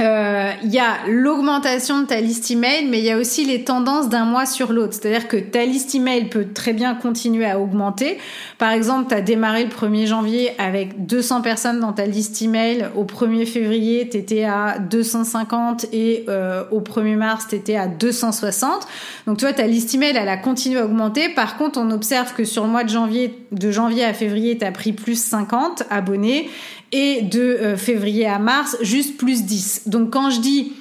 il euh, y a l'augmentation de ta liste email, mais il y a aussi les tendances d'un mois sur l'autre. C'est-à-dire que ta liste email peut très bien continuer à augmenter. Par exemple, tu as démarré le premier janvier avec deux cents personnes dans ta liste email. Au premier février, tu étais à deux cent cinquante et euh, au premier mars, tu étais à deux cent soixante. Donc, tu vois, ta liste email, elle a continué à augmenter. Par contre, on observe que sur le mois de janvier, de janvier à février, tu as pris plus cinquante abonnés. Et de euh, février à mars, juste plus dix. Donc quand je dis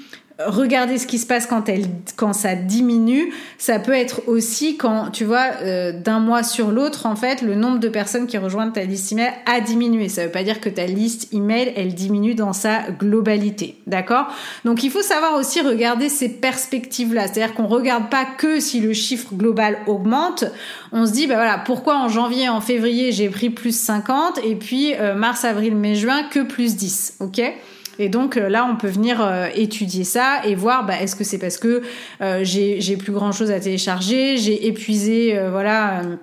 regardez ce qui se passe quand, elle, quand ça diminue, ça peut être aussi quand, tu vois, euh, d'un mois sur l'autre, en fait, le nombre de personnes qui rejoignent ta liste email a diminué. Ça ne veut pas dire que ta liste email, elle diminue dans sa globalité, d'accord? Donc, il faut savoir aussi regarder ces perspectives-là. C'est-à-dire qu'on ne regarde pas que si le chiffre global augmente. On se dit, bah voilà, pourquoi en janvier, en février, j'ai pris plus cinquante et puis euh, mars, avril, mai, juin, que plus dix, ok ? Et donc là, on peut venir euh, étudier ça et voir bah, est-ce que c'est parce que euh, j'ai, j'ai plus grand-chose à télécharger, j'ai épuisé, euh, voilà... Euh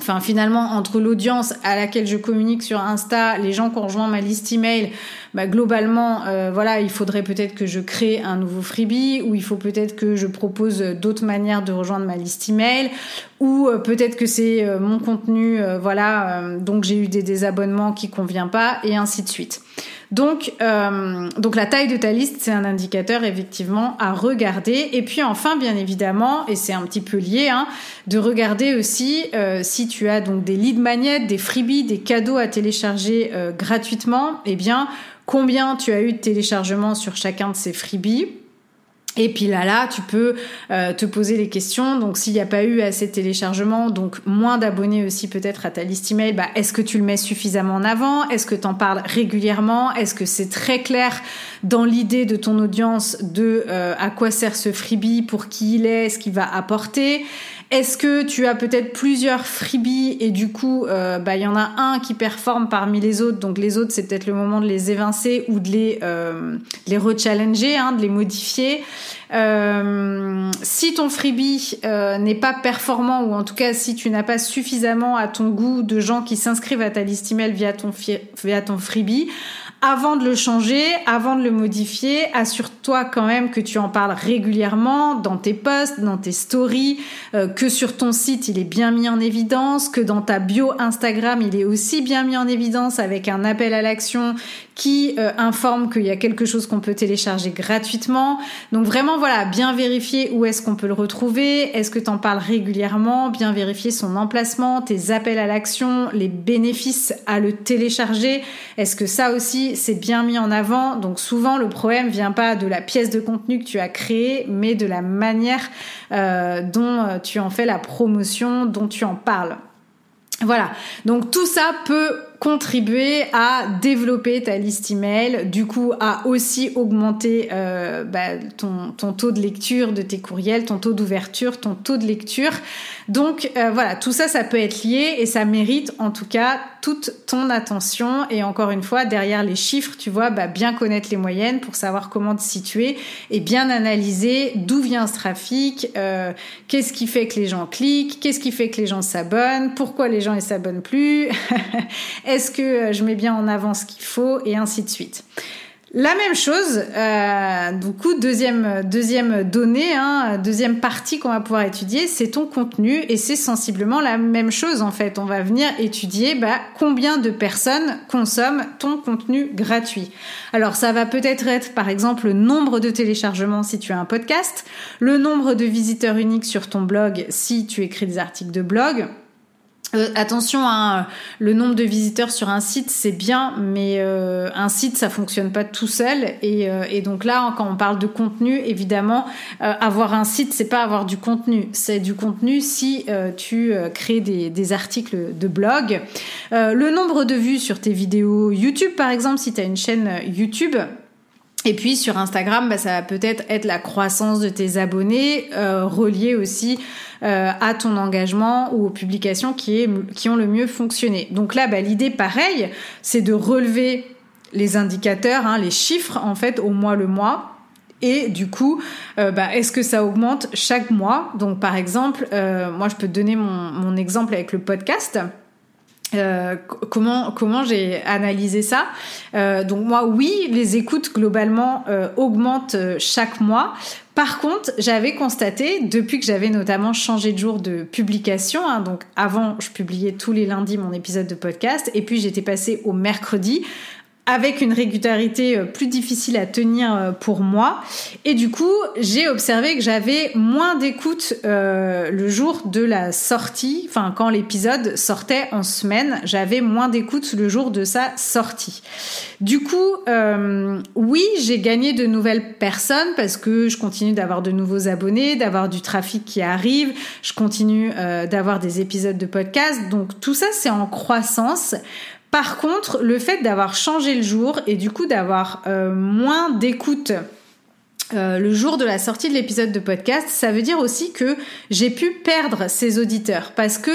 Enfin, finalement, entre l'audience à laquelle je communique sur Insta, les gens qui ont rejoint ma liste email, bah, globalement, euh, voilà, il faudrait peut-être que je crée un nouveau freebie ou il faut peut-être que je propose d'autres manières de rejoindre ma liste email ou euh, peut-être que c'est euh, mon contenu, euh, voilà, euh, donc j'ai eu des désabonnements qui ne convient pas et ainsi de suite. Donc, euh, donc la taille de ta liste, c'est un indicateur effectivement à regarder. Et puis enfin, bien évidemment, et c'est un petit peu lié, hein, de regarder aussi euh, si tu as donc des lead magnets, des freebies, des cadeaux à télécharger euh, gratuitement. Eh bien, combien tu as eu de téléchargements sur chacun de ces freebies? Et puis là, là, tu peux euh, te poser les questions. Donc, s'il n'y a pas eu assez de téléchargements, donc moins d'abonnés aussi peut-être à ta liste email, bah, est-ce que tu le mets suffisamment en avant? Est-ce que tu en parles régulièrement? Est-ce que c'est très clair dans l'idée de ton audience de euh, à quoi sert ce freebie, pour qui il est, ce qu'il va apporter? Est-ce que tu as peut-être plusieurs freebies et du coup, euh, bah, il y en a un qui performe parmi les autres, donc les autres, c'est peut-être le moment de les évincer ou de les, euh, les rechallenger, hein, de les modifier. Euh, si ton freebie euh, n'est pas performant, ou en tout cas si tu n'as pas suffisamment à ton goût de gens qui s'inscrivent à ta liste email via ton, fi- via ton freebie, avant de le changer, avant de le modifier, assure-toi quand même que tu en parles régulièrement dans tes posts, dans tes stories, euh, que sur ton site il est bien mis en évidence, que dans ta bio Instagram il est aussi bien mis en évidence avec un appel à l'action qui euh, informe qu'il y a quelque chose qu'on peut télécharger gratuitement. Donc vraiment voilà, bien vérifier où est-ce qu'on peut le retrouver, est-ce que t'en parles régulièrement, bien vérifier son emplacement, tes appels à l'action, les bénéfices à le télécharger, est-ce que ça aussi c'est bien mis en avant. Donc souvent le problème vient pas de la pièce de contenu que tu as créée, mais de la manière euh, dont tu en fais la promotion, dont tu en parles. Voilà, donc tout ça peut contribuer à développer ta liste email, du coup à aussi augmenter euh, bah, ton, ton taux de lecture de tes courriels, ton taux d'ouverture, ton taux de lecture. Donc euh, voilà, tout ça, ça peut être lié et ça mérite en tout cas toute ton attention. Et encore une fois, derrière les chiffres, tu vois, bah, bien connaître les moyennes pour savoir comment te situer et bien analyser d'où vient ce trafic, euh, qu'est-ce qui fait que les gens cliquent, qu'est-ce qui fait que les gens s'abonnent, pourquoi les gens ne s'abonnent plus est-ce que je mets bien en avant ce qu'il faut, et ainsi de suite. La même chose, euh, du coup, deuxième, deuxième donnée, hein, deuxième partie qu'on va pouvoir étudier, c'est ton contenu, et c'est sensiblement la même chose en fait. On va venir étudier bah, combien de personnes consomment ton contenu gratuit. Alors ça va peut-être être par exemple le nombre de téléchargements si tu as un podcast, le nombre de visiteurs uniques sur ton blog si tu écris des articles de blog. Euh, attention, hein, le nombre de visiteurs sur un site, c'est bien, mais euh, un site, ça fonctionne pas tout seul. Et, euh, et donc là, quand on parle de contenu, évidemment, euh, avoir un site, c'est pas avoir du contenu. C'est du contenu si euh, tu euh, crées des, des articles de blog. Euh, le nombre de vues sur tes vidéos YouTube, par exemple, si tu as une chaîne YouTube. Et puis sur Instagram, bah, ça va peut-être être la croissance de tes abonnés, euh, reliée aussi euh, à ton engagement ou aux publications qui, est, qui ont le mieux fonctionné. Donc là, bah, l'idée, pareil, c'est de relever les indicateurs, hein, les chiffres en fait au mois le mois. Et du coup, euh, bah, est-ce que ça augmente chaque mois? Donc par exemple, euh, moi je peux te donner mon, mon exemple avec le podcast. Euh, comment comment j'ai analysé ça. Euh, donc moi, oui, les écoutes globalement euh, augmentent chaque mois. Par contre, j'avais constaté, depuis que j'avais notamment changé de jour de publication, hein, donc avant, je publiais tous les lundis mon épisode de podcast, et puis j'étais passée au mercredi, avec une régularité plus difficile à tenir pour moi. Et du coup, j'ai observé que j'avais moins d'écoute euh, le jour de la sortie. Enfin, quand l'épisode sortait en semaine, j'avais moins d'écoute le jour de sa sortie. Du coup, euh, oui, j'ai gagné de nouvelles personnes parce que je continue d'avoir de nouveaux abonnés, d'avoir du trafic qui arrive. Je continue euh, d'avoir des épisodes de podcast. Donc, tout ça, c'est en croissance. Par contre, le fait d'avoir changé le jour et du coup d'avoir euh, moins d'écoute euh, le jour de la sortie de l'épisode de podcast, ça veut dire aussi que j'ai pu perdre ces auditeurs parce que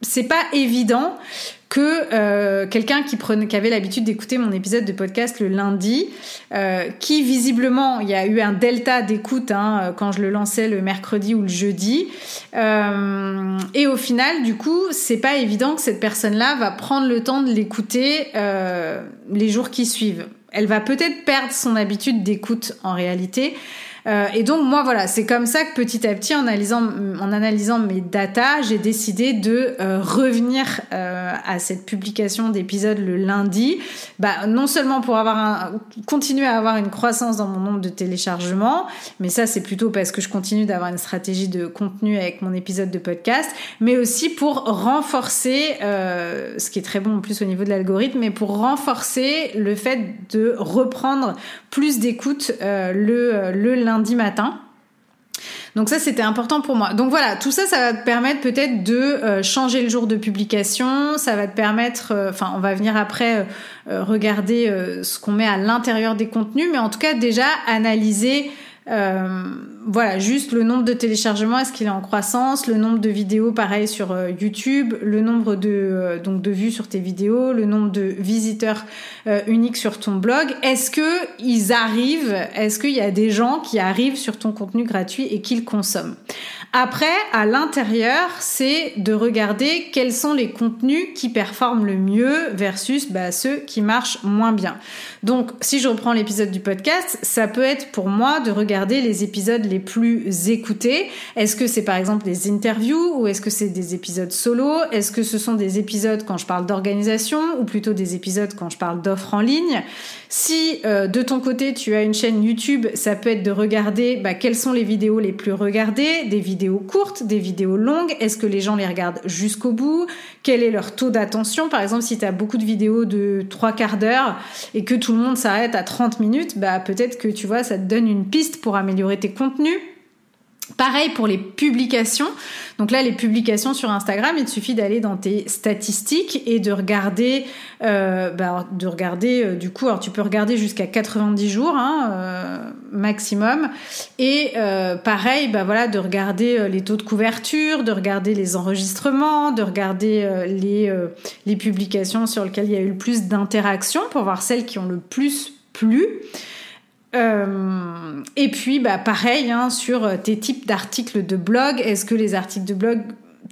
c'est pas évident que euh, quelqu'un qui, prenait, qui avait l'habitude d'écouter mon épisode de podcast le lundi, euh, qui visiblement, il y a eu un delta d'écoute hein, quand je le lançais le mercredi ou le jeudi. Euh, et au final, du coup, c'est pas évident que cette personne-là va prendre le temps de l'écouter euh, les jours qui suivent. Elle va peut-être perdre son habitude d'écoute en réalité. Euh, et donc, moi, voilà, c'est comme ça que petit à petit, en analysant, en analysant mes datas, j'ai décidé de euh, revenir euh, à cette publication d'épisodes le lundi. Bah, non seulement pour avoir un, continuer à avoir une croissance dans mon nombre de téléchargements, mais ça, c'est plutôt parce que je continue d'avoir une stratégie de contenu avec mon épisode de podcast, mais aussi pour renforcer, euh, ce qui est très bon en plus au niveau de l'algorithme, mais pour renforcer le fait de reprendre plus d'écoute euh, le, le lundi matin. Donc ça, c'était important pour moi. Donc voilà, tout ça, ça va te permettre peut-être de euh, changer le jour de publication. Ça va te permettre, enfin, euh, on va venir après euh, regarder euh, ce qu'on met à l'intérieur des contenus, mais en tout cas déjà analyser. Euh, voilà, juste le nombre de téléchargements, est-ce qu'il est en croissance, le nombre de vidéos pareil sur euh, YouTube, le nombre de euh, donc de vues sur tes vidéos, le nombre de visiteurs euh, uniques sur ton blog, est-ce que ils arrivent, est-ce qu'il y a des gens qui arrivent sur ton contenu gratuit et qui le consomment. Après, à l'intérieur, c'est de regarder quels sont les contenus qui performent le mieux versus bah, ceux qui marchent moins bien. Donc, si je reprends l'épisode du podcast, ça peut être pour moi de regarder les épisodes les plus écoutés. Est-ce que c'est par exemple des interviews ou est-ce que c'est des épisodes solo? Est-ce que ce sont des épisodes quand je parle d'organisation ou plutôt des épisodes quand je parle d'offres en ligne? Si euh, de ton côté tu as une chaîne YouTube, ça peut être de regarder bah, quelles sont les vidéos les plus regardées, des vidéos courtes, des vidéos longues. Est-ce que les gens les regardent jusqu'au bout? Quel est leur taux d'attention? Par exemple, si tu as beaucoup de vidéos de trois quarts d'heure et que tout le monde s'arrête à trente minutes, bah, peut-être que tu vois, ça te donne une piste pour améliorer tes contenus. Pareil pour les publications. Donc là, les publications sur Instagram, il te suffit d'aller dans tes statistiques et de regarder, euh, bah, de regarder euh, du coup, alors tu peux regarder jusqu'à quatre-vingt-dix jours hein, euh, maximum. Et euh, pareil, bah voilà, de regarder euh, les taux de couverture, de regarder les enregistrements, de regarder euh, les euh, les publications sur lesquelles il y a eu le plus d'interactions pour voir celles qui ont le plus plu. Euh, et puis, bah, pareil, hein, sur tes types d'articles de blog, est-ce que les articles de blog,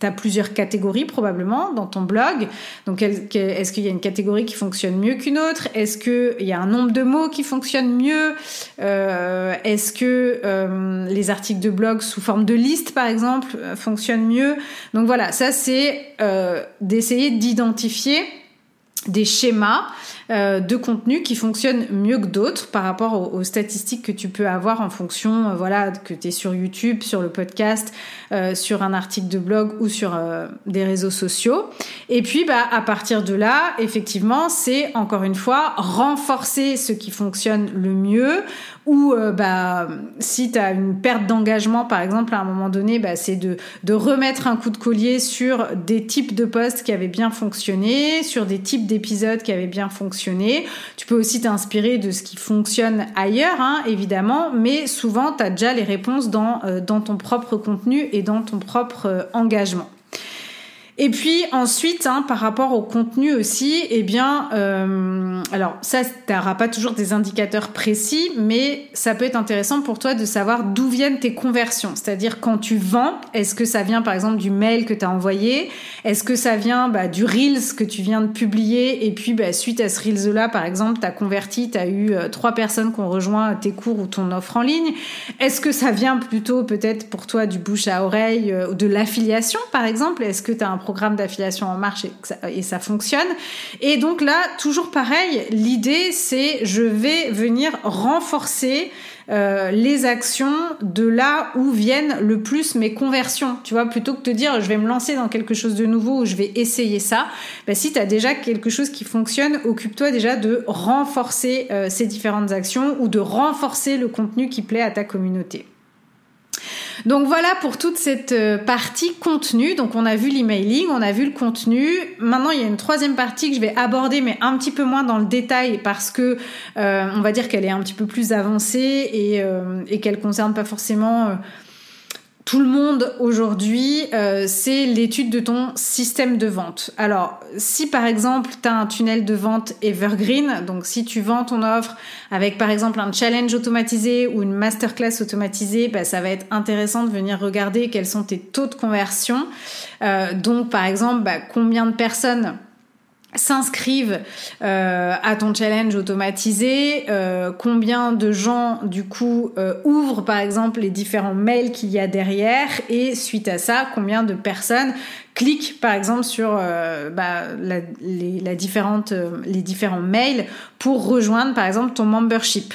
tu as plusieurs catégories probablement dans ton blog. Donc, est-ce qu'il y a une catégorie qui fonctionne mieux qu'une autre? Est-ce qu'il y a un nombre de mots qui fonctionne mieux? euh, Est-ce que euh, les articles de blog sous forme de liste, par exemple, fonctionnent mieux? Donc voilà, ça, c'est euh, d'essayer d'identifier des schémas euh, de contenu qui fonctionnent mieux que d'autres par rapport aux, aux statistiques que tu peux avoir en fonction, euh, voilà, que tu es sur YouTube, sur le podcast, euh, sur un article de blog ou sur euh, des réseaux sociaux. Et puis, bah, à partir de là, effectivement, c'est encore une fois renforcer ce qui fonctionne le mieux. Ou euh, bah si tu as une perte d'engagement par exemple à un moment donné, bah c'est de de remettre un coup de collier sur des types de posts qui avaient bien fonctionné, sur des types d'épisodes qui avaient bien fonctionné. Tu peux aussi t'inspirer de ce qui fonctionne ailleurs hein, évidemment, mais souvent tu as déjà les réponses dans euh, dans ton propre contenu et dans ton propre euh, engagement. Et puis ensuite, hein, par rapport au contenu aussi, eh bien, euh, alors ça, tu n'auras pas toujours des indicateurs précis, mais ça peut être intéressant pour toi de savoir d'où viennent tes conversions. C'est-à-dire quand tu vends, est-ce que ça vient par exemple du mail que tu as envoyé? Est-ce que ça vient bah, du Reels que tu viens de publier? Et puis bah, suite à ce Reels-là, par exemple, tu as converti, tu as eu euh, trois personnes qui ont rejoint tes cours ou ton offre en ligne. Est-ce que ça vient plutôt peut-être pour toi du bouche à oreille euh, ou de l'affiliation par exemple? Est-ce que tu as un programme d'affiliation en marche et, ça, et ça fonctionne. Et donc là, toujours pareil, l'idée c'est je vais venir renforcer euh, les actions de là où viennent le plus mes conversions. Tu vois, plutôt que de dire je vais me lancer dans quelque chose de nouveau ou je vais essayer ça, bah, si tu as déjà quelque chose qui fonctionne, occupe-toi déjà de renforcer euh, ces différentes actions ou de renforcer le contenu qui plaît à ta communauté. Donc voilà pour toute cette partie contenu. Donc on a vu l'emailing, on a vu le contenu. Maintenant, il y a une troisième partie que je vais aborder, mais un petit peu moins dans le détail parce que euh, on va dire qu'elle est un petit peu plus avancée et, euh, et qu'elle concerne pas forcément euh, tout le monde aujourd'hui. Euh, c'est l'étude de ton système de vente. Alors, si par exemple tu as un tunnel de vente evergreen, donc si tu vends ton offre avec par exemple un challenge automatisé ou une masterclass automatisée, bah, ça va être intéressant de venir regarder quels sont tes taux de conversion. Euh, donc par exemple, bah, combien de personnes s'inscrivent euh, à ton challenge automatisé, euh, combien de gens du coup euh, ouvrent par exemple les différents mails qu'il y a derrière, et suite à ça combien de personnes cliquent par exemple sur euh, bah, la, les, la différente, euh, les différents mails pour rejoindre par exemple ton membership.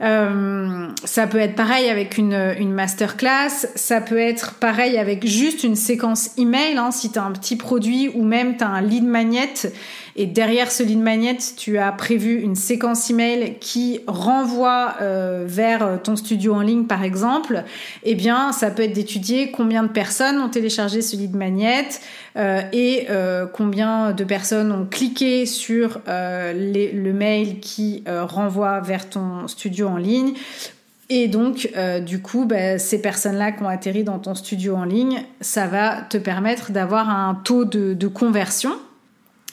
Euh, ça peut être pareil avec une, une masterclass, ça peut être pareil avec juste une séquence email, hein, si t'as un petit produit ou même t'as un lead magnet et derrière ce lead magnet tu as prévu une séquence email qui renvoie euh, vers ton studio en ligne par exemple, eh bien ça peut être d'étudier combien de personnes ont téléchargé ce lead magnet euh, et euh, combien de personnes ont cliqué sur euh, les, le mail qui euh, renvoie vers ton studio en ligne, et donc euh, du coup bah, ces personnes-là qui ont atterri dans ton studio en ligne, ça va te permettre d'avoir un taux de, de conversion.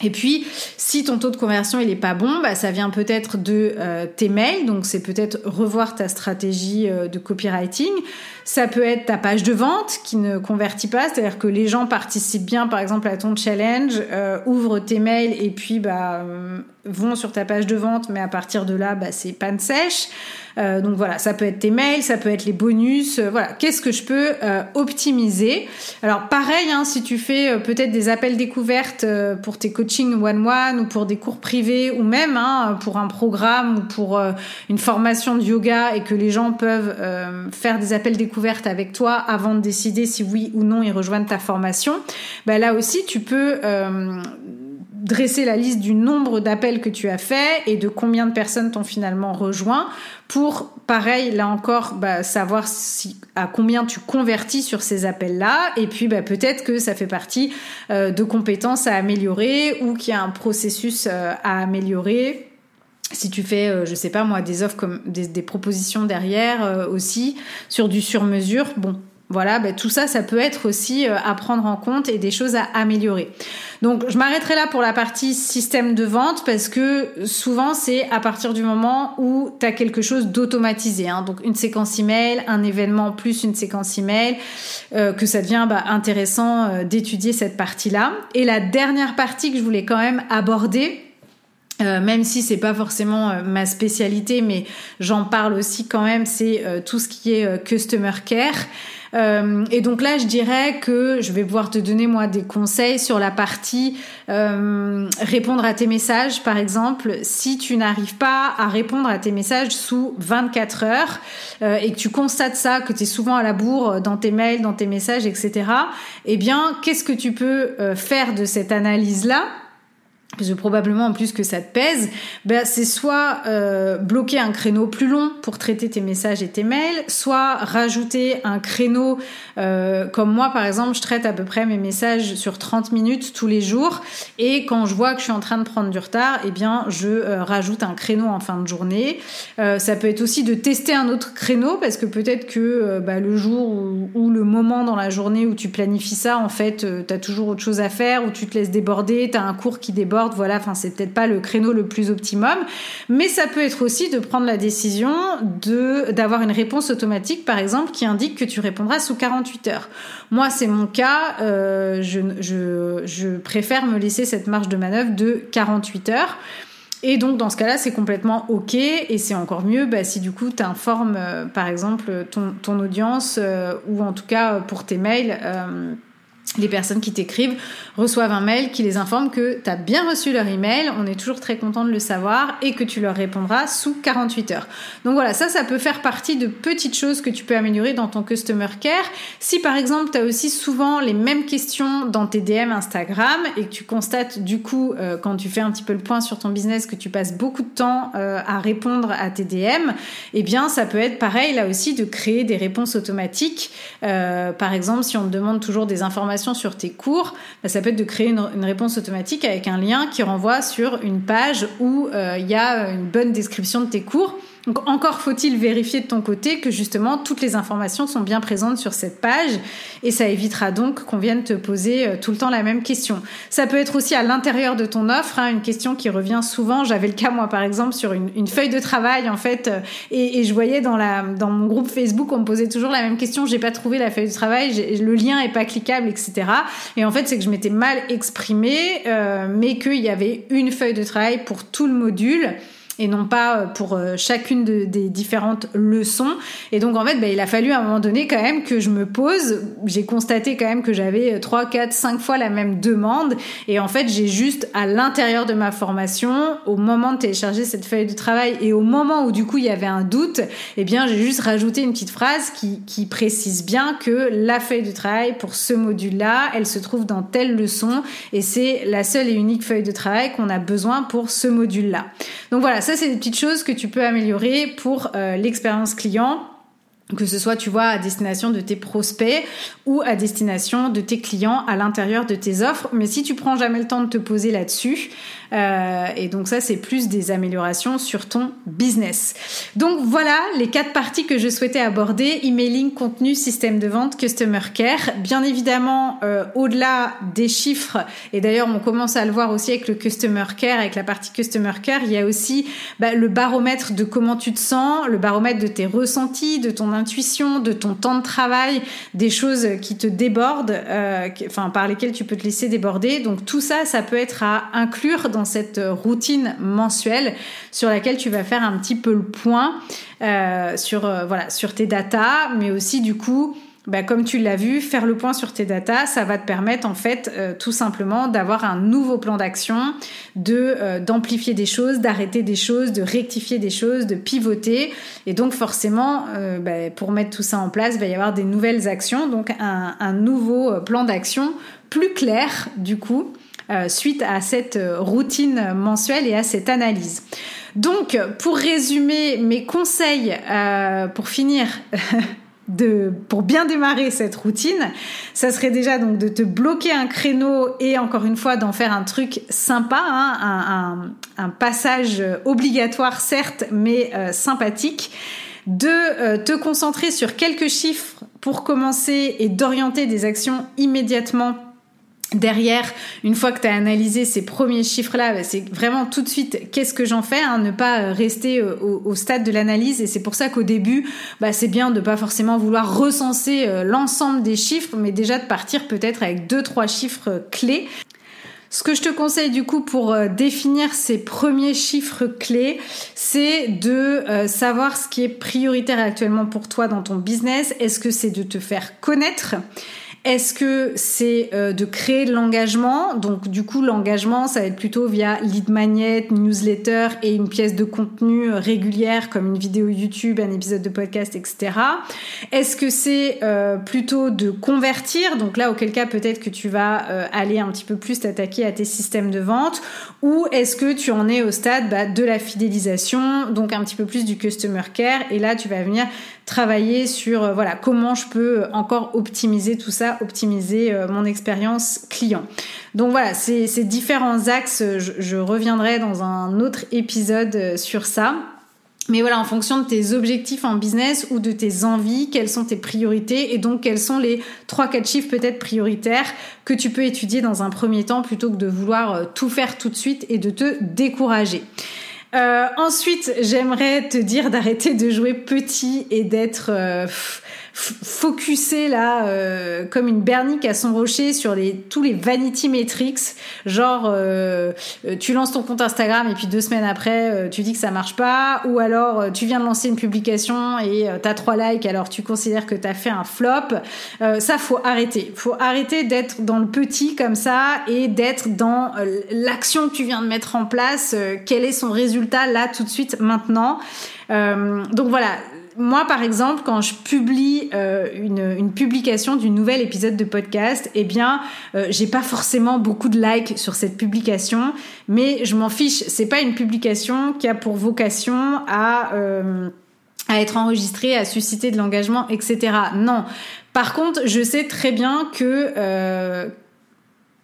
Et puis si ton taux de conversion il est pas bon, bah, ça vient peut-être de euh, tes mails, donc c'est peut-être revoir ta stratégie euh, de copywriting, ça peut être ta page de vente qui ne convertit pas, c'est-à-dire que les gens participent bien par exemple à ton challenge, euh, ouvrent tes mails et puis bah, euh, vont sur ta page de vente, mais à partir de là bah, c'est panne sèche. Euh, donc voilà, ça peut être tes mails, ça peut être les bonus, euh, voilà, qu'est-ce que je peux euh, optimiser. Alors pareil, hein, si tu fais euh, peut-être des appels découvertes euh, pour tes coachings one-one ou pour des cours privés ou même hein, pour un programme ou pour euh, une formation de yoga, et que les gens peuvent euh, faire des appels découvertes avec toi avant de décider si oui ou non ils rejoignent ta formation, bah, là aussi tu peux... Euh, dresser la liste du nombre d'appels que tu as fait et de combien de personnes t'ont finalement rejoint pour, pareil, là encore, bah, savoir si, à combien tu convertis sur ces appels-là. Et puis, bah, peut-être que ça fait partie euh, de compétences à améliorer ou qu'il y a un processus euh, à améliorer. Si tu fais, euh, je sais pas moi, des offres comme des, des propositions derrière euh, aussi sur du sur-mesure, bon. Voilà, ben tout ça, ça peut être aussi à prendre en compte et des choses à améliorer. Donc, je m'arrêterai là pour la partie système de vente, parce que souvent, c'est à partir du moment où tu as quelque chose d'automatisé. Hein, donc, une séquence email, un événement plus une séquence email, euh, que ça devient bah, intéressant euh, d'étudier cette partie-là. Et la dernière partie que je voulais quand même aborder... Euh, même si c'est pas forcément euh, ma spécialité, mais j'en parle aussi quand même, c'est euh, tout ce qui est euh, customer care. Euh, et donc là, je dirais que je vais pouvoir te donner moi des conseils sur la partie euh, répondre à tes messages, par exemple. Si tu n'arrives pas à répondre à tes messages sous vingt-quatre heures euh, et que tu constates ça, que tu es souvent à la bourre dans tes mails, dans tes messages, et cetera, eh bien, qu'est-ce que tu peux euh, faire de cette analyse-là ? Parce que probablement en plus que ça te pèse, ben c'est soit euh, bloquer un créneau plus long pour traiter tes messages et tes mails, soit rajouter un créneau euh, comme moi par exemple, je traite à peu près mes messages sur trente minutes tous les jours, et quand je vois que je suis en train de prendre du retard, eh bien je euh, rajoute un créneau en fin de journée. Euh, ça peut être aussi de tester un autre créneau, parce que peut-être que euh, bah, le jour ou, ou le moment dans la journée où tu planifies ça, en fait euh, t'as toujours autre chose à faire, ou tu te laisses déborder, t'as un cours qui déborde. Voilà, enfin, c'est peut-être pas le créneau le plus optimum, mais ça peut être aussi de prendre la décision de, d'avoir une réponse automatique, par exemple, qui indique que tu répondras sous quarante-huit heures. Moi, c'est mon cas, euh, je, je, je préfère me laisser cette marge de manœuvre de quarante-huit heures. Et donc, dans ce cas-là, c'est complètement OK, et c'est encore mieux bah, si du coup, tu informes, euh, par exemple, ton, ton audience, euh, ou en tout cas, pour tes mails... Euh, les personnes qui t'écrivent reçoivent un mail qui les informe que tu as bien reçu leur email, on est toujours très content de le savoir, et que tu leur répondras sous quarante-huit heures. Donc voilà, ça, ça peut faire partie de petites choses que tu peux améliorer dans ton customer care. Si par exemple, tu as aussi souvent les mêmes questions dans tes D M Instagram et que tu constates du coup, euh, quand tu fais un petit peu le point sur ton business, que tu passes beaucoup de temps euh, à répondre à tes D M, eh bien, ça peut être pareil là aussi de créer des réponses automatiques. Euh, par exemple, si on te demande toujours des informations sur tes cours, ça peut être de créer une, une réponse automatique avec un lien qui renvoie sur une page où il euh, y a une bonne description de tes cours. Donc encore faut-il vérifier de ton côté que justement toutes les informations sont bien présentes sur cette page, et ça évitera donc qu'on vienne te poser euh, tout le temps la même question. Ça peut être aussi à l'intérieur de ton offre, hein, une question qui revient souvent. J'avais le cas moi par exemple sur une, une feuille de travail en fait, euh, et, et je voyais dans, la, dans mon groupe Facebook on me posait toujours la même question, j'ai pas trouvé la feuille de travail, le lien est pas cliquable, et cetera. et cetera. Et en fait, c'est que je m'étais mal exprimée, euh, mais qu'il y avait une feuille de travail pour tout le module et non pas pour chacune de, des différentes leçons. Et donc, en fait, bah, il a fallu à un moment donné quand même que je me pose. J'ai constaté quand même que j'avais trois, quatre, cinq fois la même demande. Et en fait, j'ai juste, à l'intérieur de ma formation, au moment de télécharger cette feuille de travail et au moment où, du coup, il y avait un doute, eh bien, j'ai juste rajouté une petite phrase qui, qui précise bien que la feuille de travail pour ce module-là, elle se trouve dans telle leçon et c'est la seule et unique feuille de travail qu'on a besoin pour ce module-là. Donc, voilà. Ça, c'est des petites choses que tu peux améliorer pour euh, l'expérience client, que ce soit, tu vois, à destination de tes prospects ou à destination de tes clients à l'intérieur de tes offres. Mais si tu prends jamais le temps de te poser là-dessus, euh, et donc ça, c'est plus des améliorations sur ton business. Donc voilà les quatre parties que je souhaitais aborder: emailing, contenu, système de vente, customer care. Bien évidemment, euh, au-delà des chiffres, et d'ailleurs, on commence à le voir aussi avec le customer care, avec la partie customer care, il y a aussi bah, le baromètre de comment tu te sens, le baromètre de tes ressentis, de ton intuition, de ton temps de travail, des choses qui te débordent, euh, qui, enfin par lesquelles tu peux te laisser déborder. Donc tout ça, ça peut être à inclure dans cette routine mensuelle sur laquelle tu vas faire un petit peu le point euh, sur euh, voilà sur tes datas, mais aussi du coup, bah, comme tu l'as vu, faire le point sur tes datas, ça va te permettre en fait euh, tout simplement d'avoir un nouveau plan d'action, de euh, d'amplifier des choses, d'arrêter des choses, de rectifier des choses, de pivoter. Et donc forcément, euh, bah, pour mettre tout ça en place, il va y avoir des nouvelles actions, donc un, un nouveau plan d'action plus clair du coup euh, suite à cette routine mensuelle et à cette analyse. Donc, pour résumer mes conseils euh, pour finir... De, pour bien démarrer cette routine, ça serait déjà donc de te bloquer un créneau et encore une fois d'en faire un truc sympa, hein, un, un, un passage obligatoire certes, mais euh, sympathique. De euh, te concentrer sur quelques chiffres pour commencer et d'orienter des actions immédiatement. Derrière, une fois que tu as analysé ces premiers chiffres-là, c'est vraiment tout de suite qu'est-ce que j'en fais, hein, ne pas rester au, au stade de l'analyse. Et c'est pour ça qu'au début, bah, c'est bien de pas forcément vouloir recenser l'ensemble des chiffres, mais déjà de partir peut-être avec deux, trois chiffres clés. Ce que je te conseille du coup pour définir ces premiers chiffres clés, c'est de savoir ce qui est prioritaire actuellement pour toi dans ton business. Est-ce que c'est de te faire connaître ? Est-ce que c'est de créer de l'engagement ? Donc du coup, l'engagement, ça va être plutôt via lead magnet, newsletter et une pièce de contenu régulière comme une vidéo YouTube, un épisode de podcast, et cetera. Est-ce que c'est euh, plutôt de convertir ? Donc là, auquel cas, peut-être que tu vas euh, aller un petit peu plus t'attaquer à tes systèmes de vente. Ou est-ce que tu en es au stade bah, de la fidélisation, donc un petit peu plus du customer care. Et là, tu vas venir travailler sur euh, voilà comment je peux encore optimiser tout ça, optimiser euh, mon expérience client. Donc voilà, ces, ces différents axes, je, je reviendrai dans un autre épisode sur ça. Mais voilà, en fonction de tes objectifs en business ou de tes envies, quelles sont tes priorités et donc quels sont les trois quatre chiffres peut-être prioritaires que tu peux étudier dans un premier temps plutôt que de vouloir tout faire tout de suite et de te décourager. Euh, ensuite, j'aimerais te dire d'arrêter de jouer petit et d'être euh, f- focusé là euh, comme une bernique à son rocher sur les, tous les vanity metrics. Genre, euh, tu lances ton compte Instagram et puis deux semaines après, euh, tu dis que ça marche pas. Ou alors, tu viens de lancer une publication et euh, t'as trois likes, alors tu considères que t'as fait un flop. Euh, ça, faut arrêter. Faut arrêter d'être dans le petit comme ça et d'être dans euh, l'action que tu viens de mettre en place. Euh, quel est son résultat là tout de suite maintenant. Euh, donc voilà, moi par exemple quand je publie euh, une, une publication du nouvel épisode de podcast, eh bien euh, j'ai pas forcément beaucoup de likes sur cette publication, mais je m'en fiche. C'est pas une publication qui a pour vocation à euh, à être enregistrée, à susciter de l'engagement, et cetera. Non. Par contre, je sais très bien que euh,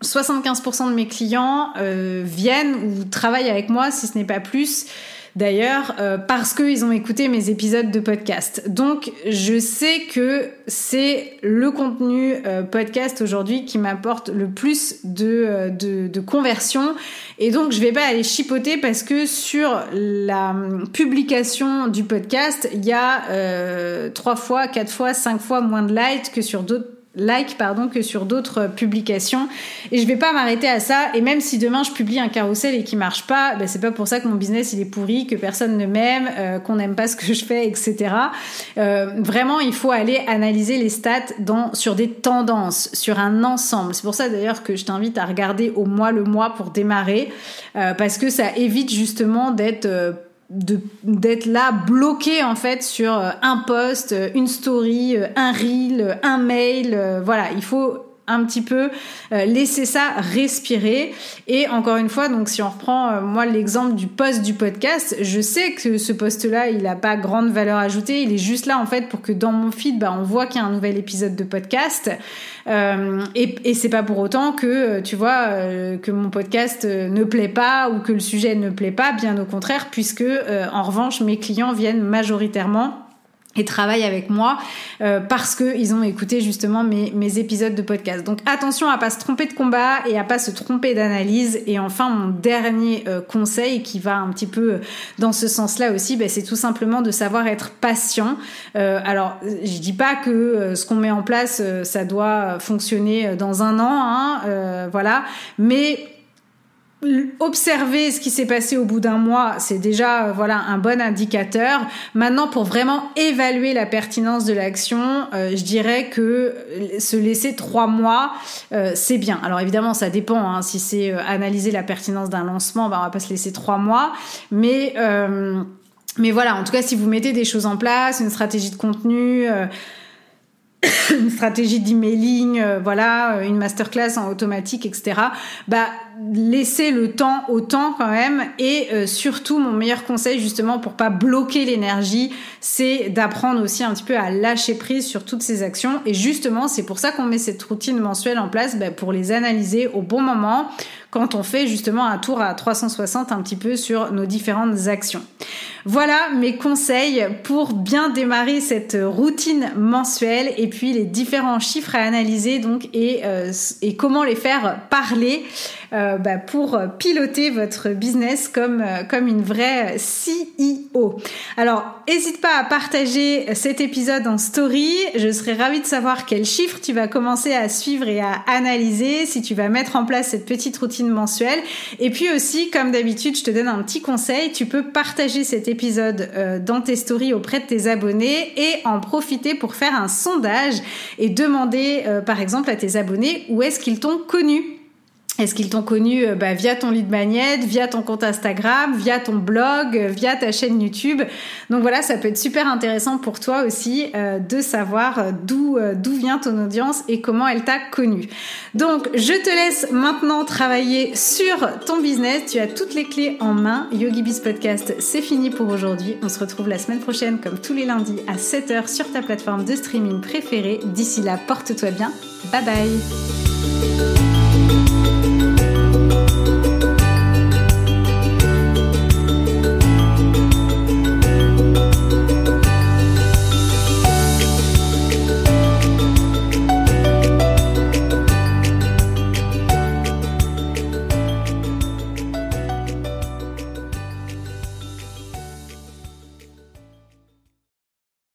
soixante-quinze pour cent de mes clients euh, viennent ou travaillent avec moi, si ce n'est pas plus d'ailleurs, euh, parce qu'ils ont écouté mes épisodes de podcast. Donc, je sais que c'est le contenu euh, podcast aujourd'hui qui m'apporte le plus de, euh, de, de conversion. Et donc, je vais pas aller chipoter parce que sur la publication du podcast, il y a euh, trois fois, quatre fois, cinq fois moins de likes que sur d'autres like pardon, que sur d'autres publications. Et je vais pas m'arrêter à ça. Et même si demain je publie un carrousel et qu'il marche pas, ben c'est pas pour ça que mon business il est pourri, que personne ne m'aime, euh, qu'on n'aime pas ce que je fais, et cetera. Euh, vraiment, il faut aller analyser les stats dans, sur des tendances, sur un ensemble. C'est pour ça d'ailleurs que je t'invite à regarder au mois le mois pour démarrer, euh, parce que ça évite justement d'être euh, De, d'être là bloqué en fait sur un post, une story, un reel, un mail. Voilà, il faut un petit peu laisser ça respirer. Et encore une fois, donc si on reprend moi l'exemple du post du podcast, je sais que ce post là il n'a pas grande valeur ajoutée, il est juste là en fait pour que dans mon feed bah, on voit qu'il y a un nouvel épisode de podcast. Euh, et, et c'est pas pour autant que tu vois euh, que mon podcast euh, ne plaît pas ou que le sujet ne plaît pas, bien au contraire, puisque euh, en revanche mes clients viennent majoritairement et travaillent avec moi euh, parce que ils ont écouté justement mes, mes épisodes de podcast. Donc attention à pas se tromper de combat et à pas se tromper d'analyse. Et enfin mon dernier euh, conseil qui va un petit peu dans ce sens-là aussi, ben, c'est tout simplement de savoir être patient. Euh, alors je dis pas que euh, ce qu'on met en place euh, ça doit fonctionner dans un an, hein, euh, voilà, mais observer ce qui s'est passé au bout d'un mois, c'est déjà euh, voilà un bon indicateur. Maintenant, pour vraiment évaluer la pertinence de l'action, euh, je dirais que se laisser trois mois, euh, c'est bien. Alors évidemment, ça dépend. Hein, si c'est euh, analyser la pertinence d'un lancement, bah, on va pas se laisser trois mois. Mais euh, mais voilà. En tout cas, si vous mettez des choses en place, une stratégie de contenu. Euh, une stratégie d'emailing, euh, voilà, une masterclass en automatique, et cetera. Bah, laissez le temps au temps quand même. Et euh, surtout, mon meilleur conseil justement pour pas bloquer l'énergie, c'est d'apprendre aussi un petit peu à lâcher prise sur toutes ces actions. Et justement, c'est pour ça qu'on met cette routine mensuelle en place, bah, pour les analyser au bon moment, quand on fait justement un tour à trois cent soixante un petit peu sur nos différentes actions. Voilà mes conseils pour bien démarrer cette routine mensuelle et puis les différents chiffres à analyser donc et, euh, et comment les faire parler euh, bah, pour piloter votre business comme, euh, comme une vraie C E O. Alors, n'hésite pas à partager cet épisode en story. Je serais ravie de savoir quels chiffres tu vas commencer à suivre et à analyser, si tu vas mettre en place cette petite routine mensuelle. Et puis aussi, comme d'habitude, je te donne un petit conseil. Tu peux partager cet épisode euh, dans tes stories auprès de tes abonnés et en profiter pour faire un sondage et demander, euh, par exemple, à tes abonnés où est-ce qu'ils t'ont connu. Est-ce qu'ils t'ont connu bah, via ton lead magnet, via ton compte Instagram, via ton blog, via ta chaîne YouTube. Donc voilà, ça peut être super intéressant pour toi aussi euh, de savoir d'où euh, d'où vient ton audience et comment elle t'a connu. Donc je te laisse maintenant travailler sur ton business. Tu as toutes les clés en main. Yogibiz Podcast, c'est fini pour aujourd'hui. On se retrouve la semaine prochaine comme tous les lundis à sept heures sur ta plateforme de streaming préférée. D'ici là, porte-toi bien. Bye bye.